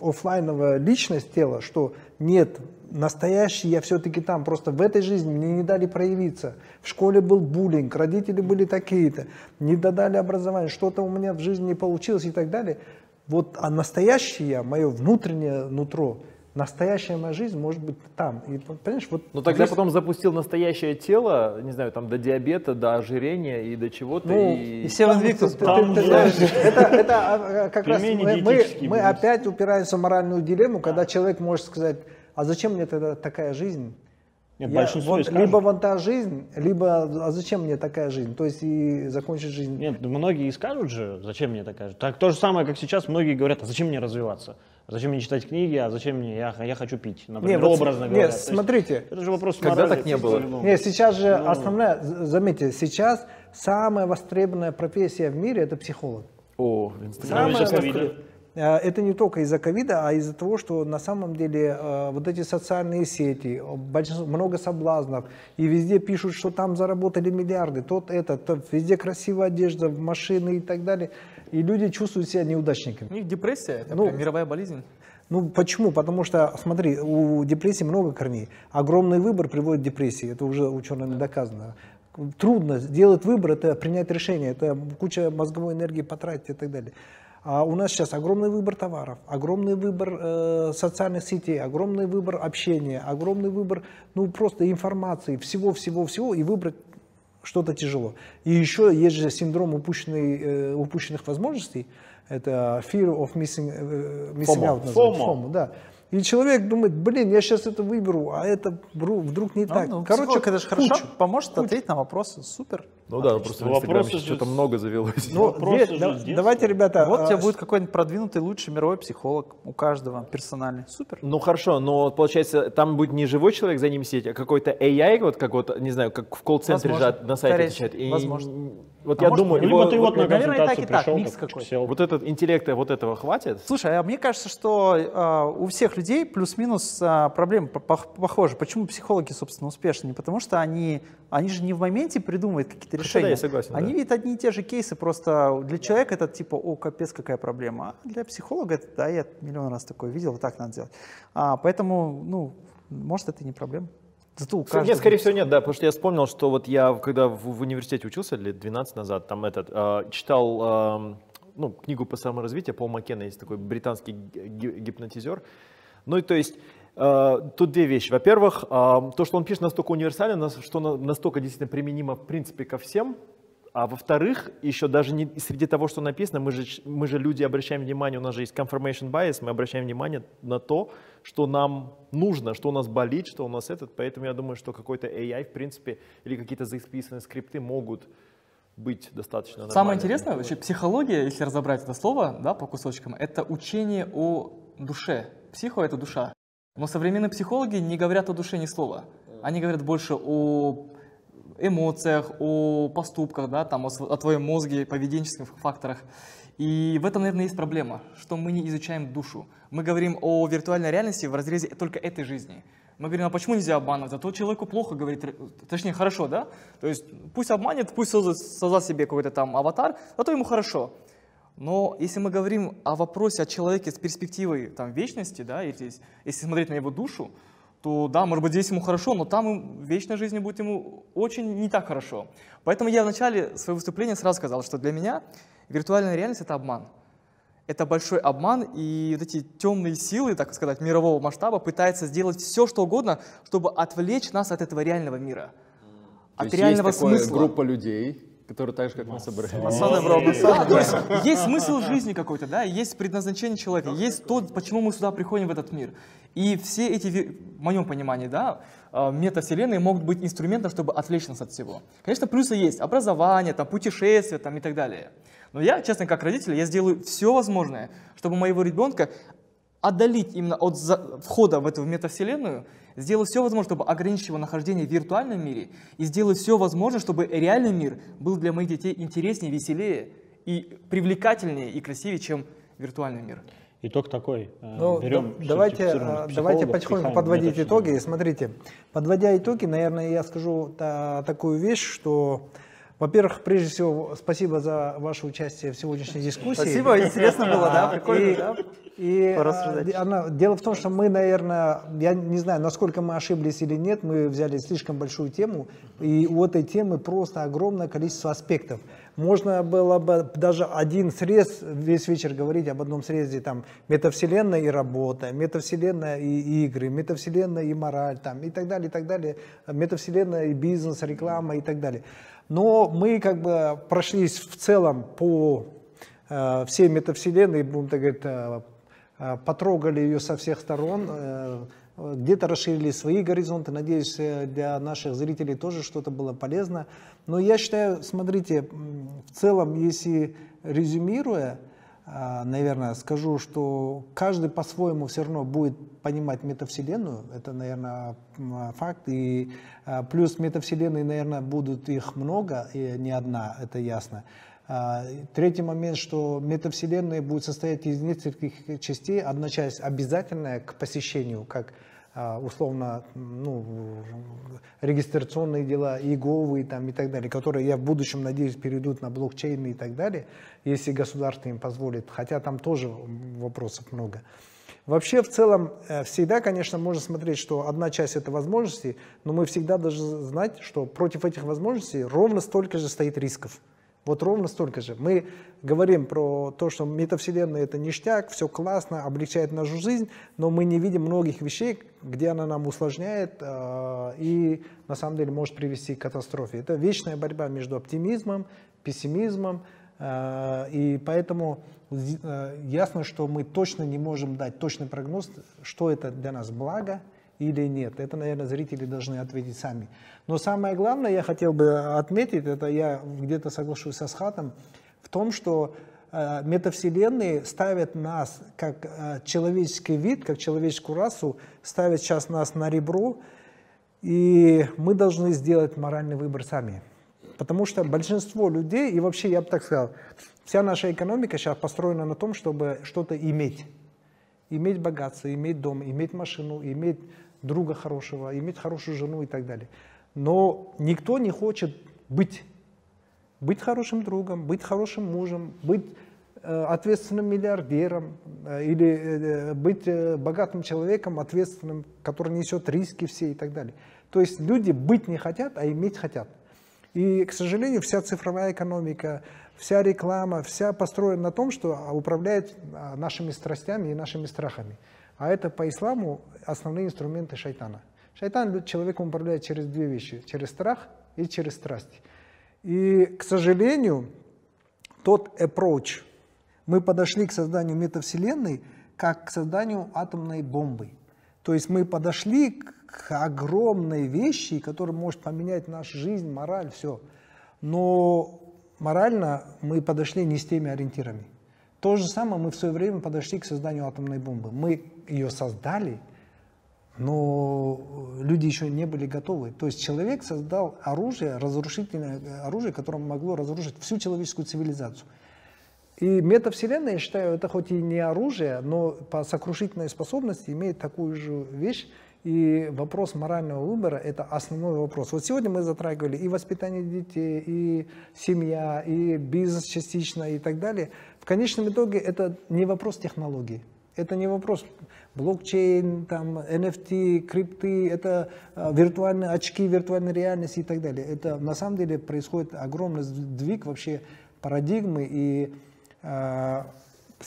офлайновую личность, тело, что нет, настоящий я все-таки там, просто в этой жизни мне не дали проявиться. В школе был буллинг, родители были такие-то, не додали образование, что-то у меня в жизни не получилось и так далее. Вот, а настоящий я, мое внутреннее нутро, настоящая моя жизнь может быть там. И, понимаешь, вот но тогда здесь... потом запустил настоящее тело, не знаю, там до диабета, до ожирения и до чего-то. Ну, и все Виктус, это как раз мы опять упираемся в моральную дилемму, когда человек может сказать: а зачем мне тогда такая жизнь? Нет, либо вон та жизнь, либо а зачем мне такая жизнь? То есть и закончить жизнь. Нет, многие скажут же, зачем мне такая жизнь. Так то же самое, как сейчас многие говорят, а зачем мне развиваться? А зачем мне читать книги, а зачем мне, я хочу пить, например, нет, образно говоря. Нет, смотрите, есть, это же вопрос когда морали, так не было. Нет, сейчас же основная, заметьте, сейчас самая востребованная профессия в мире это психолог. О, самая Это не только из-за ковида, а из-за того, что на самом деле вот эти социальные сети, много соблазнов, и везде пишут, что там заработали миллиарды, везде красивая одежда, машины и так далее, и люди чувствуют себя неудачниками. У них депрессия, это прям мировая болезнь. Ну почему? Потому что, смотри, у депрессии много корней. Огромный выбор приводит к депрессии, это уже учеными доказано. Трудно сделать выбор, это принять решение, это куча мозговой энергии потратить и так далее. А у нас сейчас огромный выбор товаров, огромный выбор социальных сетей, огромный выбор общения, огромный выбор просто информации, всего-всего-всего, и выбрать что-то тяжело. И еще есть же синдром упущенных возможностей, это fear of missing out. FOMO, да. И человек думает, блин, я сейчас это выберу, а это вдруг не так. Короче, это же хорошо поможет ответить на вопросы, супер. Ну да, просто в Инстаграме что-то много завелось. Давайте, ребята. Вот у тебя будет какой-нибудь продвинутый лучший мировой психолог, у каждого персональный, супер. Ну хорошо, но получается, там будет не живой человек за ним сидеть, а какой-то AI, вот какой-то, не знаю, как в колл-центре на сайте отвечает. Возможно. Вот я думаю, наверное, так и так, микс какой-то. Вот этот интеллекта вот этого хватит? Слушай, а мне кажется, что у всех людей плюс-минус проблемы похожи. Почему психологи, собственно, успешны? Не потому что они же не в моменте придумывают какие-то решения. Я согласен, они видят одни и те же кейсы, просто для человека это типа, о, капец, какая проблема. А для психолога это, да, я миллион раз такое видел, вот так надо делать. Поэтому, может, это и не проблема. Нет, скорее всего, нет, да, потому что я вспомнил, что вот я, когда в университете учился, лет 12 назад, там читал книгу по саморазвитию, Пол Маккена, есть такой британский гипнотизер. Ну и то есть, тут две вещи. Во-первых, то, что он пишет, настолько универсально, что настолько действительно применимо в принципе ко всем. А во-вторых, еще даже не среди того, что написано, мы же люди обращаем внимание, у нас же есть confirmation bias, мы обращаем внимание на то, что нам нужно, что у нас болит, что у нас этот. Поэтому я думаю, что какой-то AI, в принципе, или какие-то записанные скрипты могут быть достаточно нормальными. Самое интересное, вообще психология, если разобрать это слово, да, по кусочкам, это учение о душе. Психо — это душа. Но современные психологи не говорят о душе ни слова. Они говорят больше о эмоциях, о поступках, да, там, о твоем мозге, поведенческих факторах. И в этом, наверное, есть проблема, что мы не изучаем душу. Мы говорим о виртуальной реальности в разрезе только этой жизни. Мы говорим, а почему нельзя обманывать? Зато человеку плохо говорит, точнее, хорошо, да? То есть пусть обманет, пусть создаст себе какой-то там аватар, зато ему хорошо. Но если мы говорим о вопросе о человеке с перспективой там, вечности, да, если смотреть на его душу, то да, может быть, здесь ему хорошо, но там в вечной жизни будет ему очень не так хорошо. Поэтому я в начале своего выступления сразу сказал, что для меня виртуальная реальность — это обман. Это большой обман, и вот эти темные силы, так сказать, мирового масштаба пытаются сделать все, что угодно, чтобы отвлечь нас от этого реального мира, от реального смысла. То есть есть группа людей, которые так же, как мы собрались. Есть смысл жизни какой-то, да, есть предназначение человека, есть то, почему мы сюда приходим в этот мир. И все эти, в моем понимании, да, метавселенные могут быть инструментом, чтобы отвлечь нас от всего. Конечно, плюсы есть: образование, там, путешествия там, и так далее. Но я, честно, как родитель, я сделаю все возможное, чтобы моего ребенка отдалить именно от входа в эту метавселенную, сделать все возможное, чтобы ограничить его нахождение в виртуальном мире, и сделать все возможное, чтобы реальный мир был для моих детей интереснее, веселее, и привлекательнее, и красивее, чем виртуальный мир. Итог такой. Давайте потихоньку подводить итоги. Смотрите, подводя итоги, наверное, я скажу такую вещь, что... Во-первых, прежде всего, спасибо за ваше участие в сегодняшней дискуссии. Спасибо, интересно было, да, прикольно. Дело в том, что мы, наверное, я не знаю, насколько мы ошиблись или нет, мы взяли слишком большую тему, и у этой темы просто огромное количество аспектов. Можно было бы даже один срез, весь вечер говорить об одном срезе, там, метавселенная и работа, метавселенная и игры, метавселенная и мораль, там, и так далее, метавселенная и бизнес, реклама и так далее. Но мы как бы прошлись в целом по всей метавселенной, будем так говорить, потрогали ее со всех сторон, где-то расширили свои горизонты. Надеюсь, для наших зрителей тоже что-то было полезно. Но я считаю, смотрите, в целом, если резюмируя, наверное, скажу, что каждый по-своему все равно будет понимать метавселенную. Это, наверное, факт. И плюс метавселенные, наверное, будут их много, и не одна, это ясно. Третий момент, что метавселенная будет состоять из нескольких частей. Одна часть обязательная к посещению, как условно регистрационные дела, иговые там и так далее, которые, я в будущем надеюсь, перейдут на блокчейн и так далее, если государство им позволит, хотя там тоже вопросов много. Вообще, в целом, всегда, конечно, можно смотреть, что одна часть — это возможности, но мы всегда должны знать, что против этих возможностей ровно столько же стоит рисков. Вот ровно столько же. Мы говорим про то, что метавселенная — это ништяк, все классно, облегчает нашу жизнь, но мы не видим многих вещей, где она нам усложняет и, на самом деле, может привести к катастрофе. Это вечная борьба между оптимизмом, пессимизмом, и поэтому ясно, что мы точно не можем дать точный прогноз, что это для нас благо или нет. Это, наверное, зрители должны ответить сами. Но самое главное, я хотел бы отметить, это я где-то соглашусь с Асхатом, в том, что метавселенные ставят нас как человеческий вид, как человеческую расу, ставят сейчас нас на ребро, и мы должны сделать моральный выбор сами. Потому что большинство людей, и вообще, я бы так сказал, вся наша экономика сейчас построена на том, чтобы что-то иметь. Иметь богатство, иметь дом, иметь машину, иметь друга хорошего, иметь хорошую жену и так далее. Но никто не хочет быть. Быть хорошим другом, быть хорошим мужем, быть ответственным миллиардером или быть богатым человеком, ответственным, который несет риски все и так далее. То есть люди быть не хотят, а иметь хотят. И, к сожалению, вся цифровая экономика, вся реклама, вся построена на том, что управляет нашими страстями и нашими страхами. А это по исламу основные инструменты шайтана. Шайтан человеком управляет через две вещи: через страх и через страсть. И, к сожалению, тот approach, мы подошли к созданию метавселенной как к созданию атомной бомбы. То есть мы подошли к огромной вещи, которая может поменять нашу жизнь, мораль, все. Но морально мы подошли не с теми ориентирами. То же самое мы в свое время подошли к созданию атомной бомбы. Мы ее создали, но люди еще не были готовы. То есть человек создал оружие, разрушительное оружие, которое могло разрушить всю человеческую цивилизацию. И метавселенная, я считаю, это хоть и не оружие, но по сокрушительной способности имеет такую же вещь. И вопрос морального выбора – это основной вопрос. Вот сегодня мы затрагивали и воспитание детей, и семья, и бизнес частично, и так далее. В конечном итоге это не вопрос технологии. Это не вопрос блокчейн, там, NFT, крипты, это виртуальные очки, виртуальная реальность и так далее. Это на самом деле происходит огромный сдвиг вообще парадигмы и...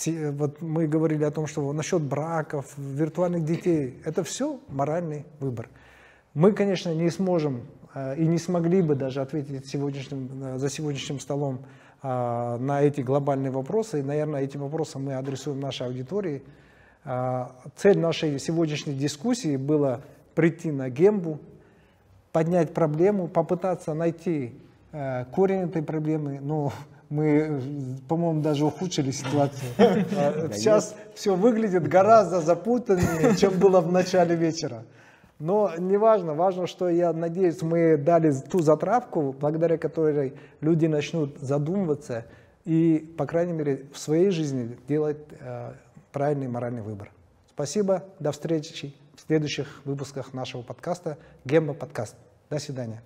Вот мы говорили о том, что насчет браков, виртуальных детей, это все моральный выбор. Мы, конечно, не сможем и не смогли бы даже ответить за сегодняшним столом на эти глобальные вопросы. И, наверное, эти вопросы мы адресуем нашей аудитории. Цель нашей сегодняшней дискуссии была прийти на Гембу, поднять проблему, попытаться найти корень этой проблемы, но... Мы, по-моему, даже ухудшили ситуацию. Сейчас все выглядит гораздо запутаннее, чем было в начале вечера. Но не важно, важно, что, я надеюсь, мы дали ту затравку, благодаря которой люди начнут задумываться и, по крайней мере, в своей жизни делать правильный моральный выбор. Спасибо, до встречи в следующих выпусках нашего подкаста «Гемба подкаст». До свидания.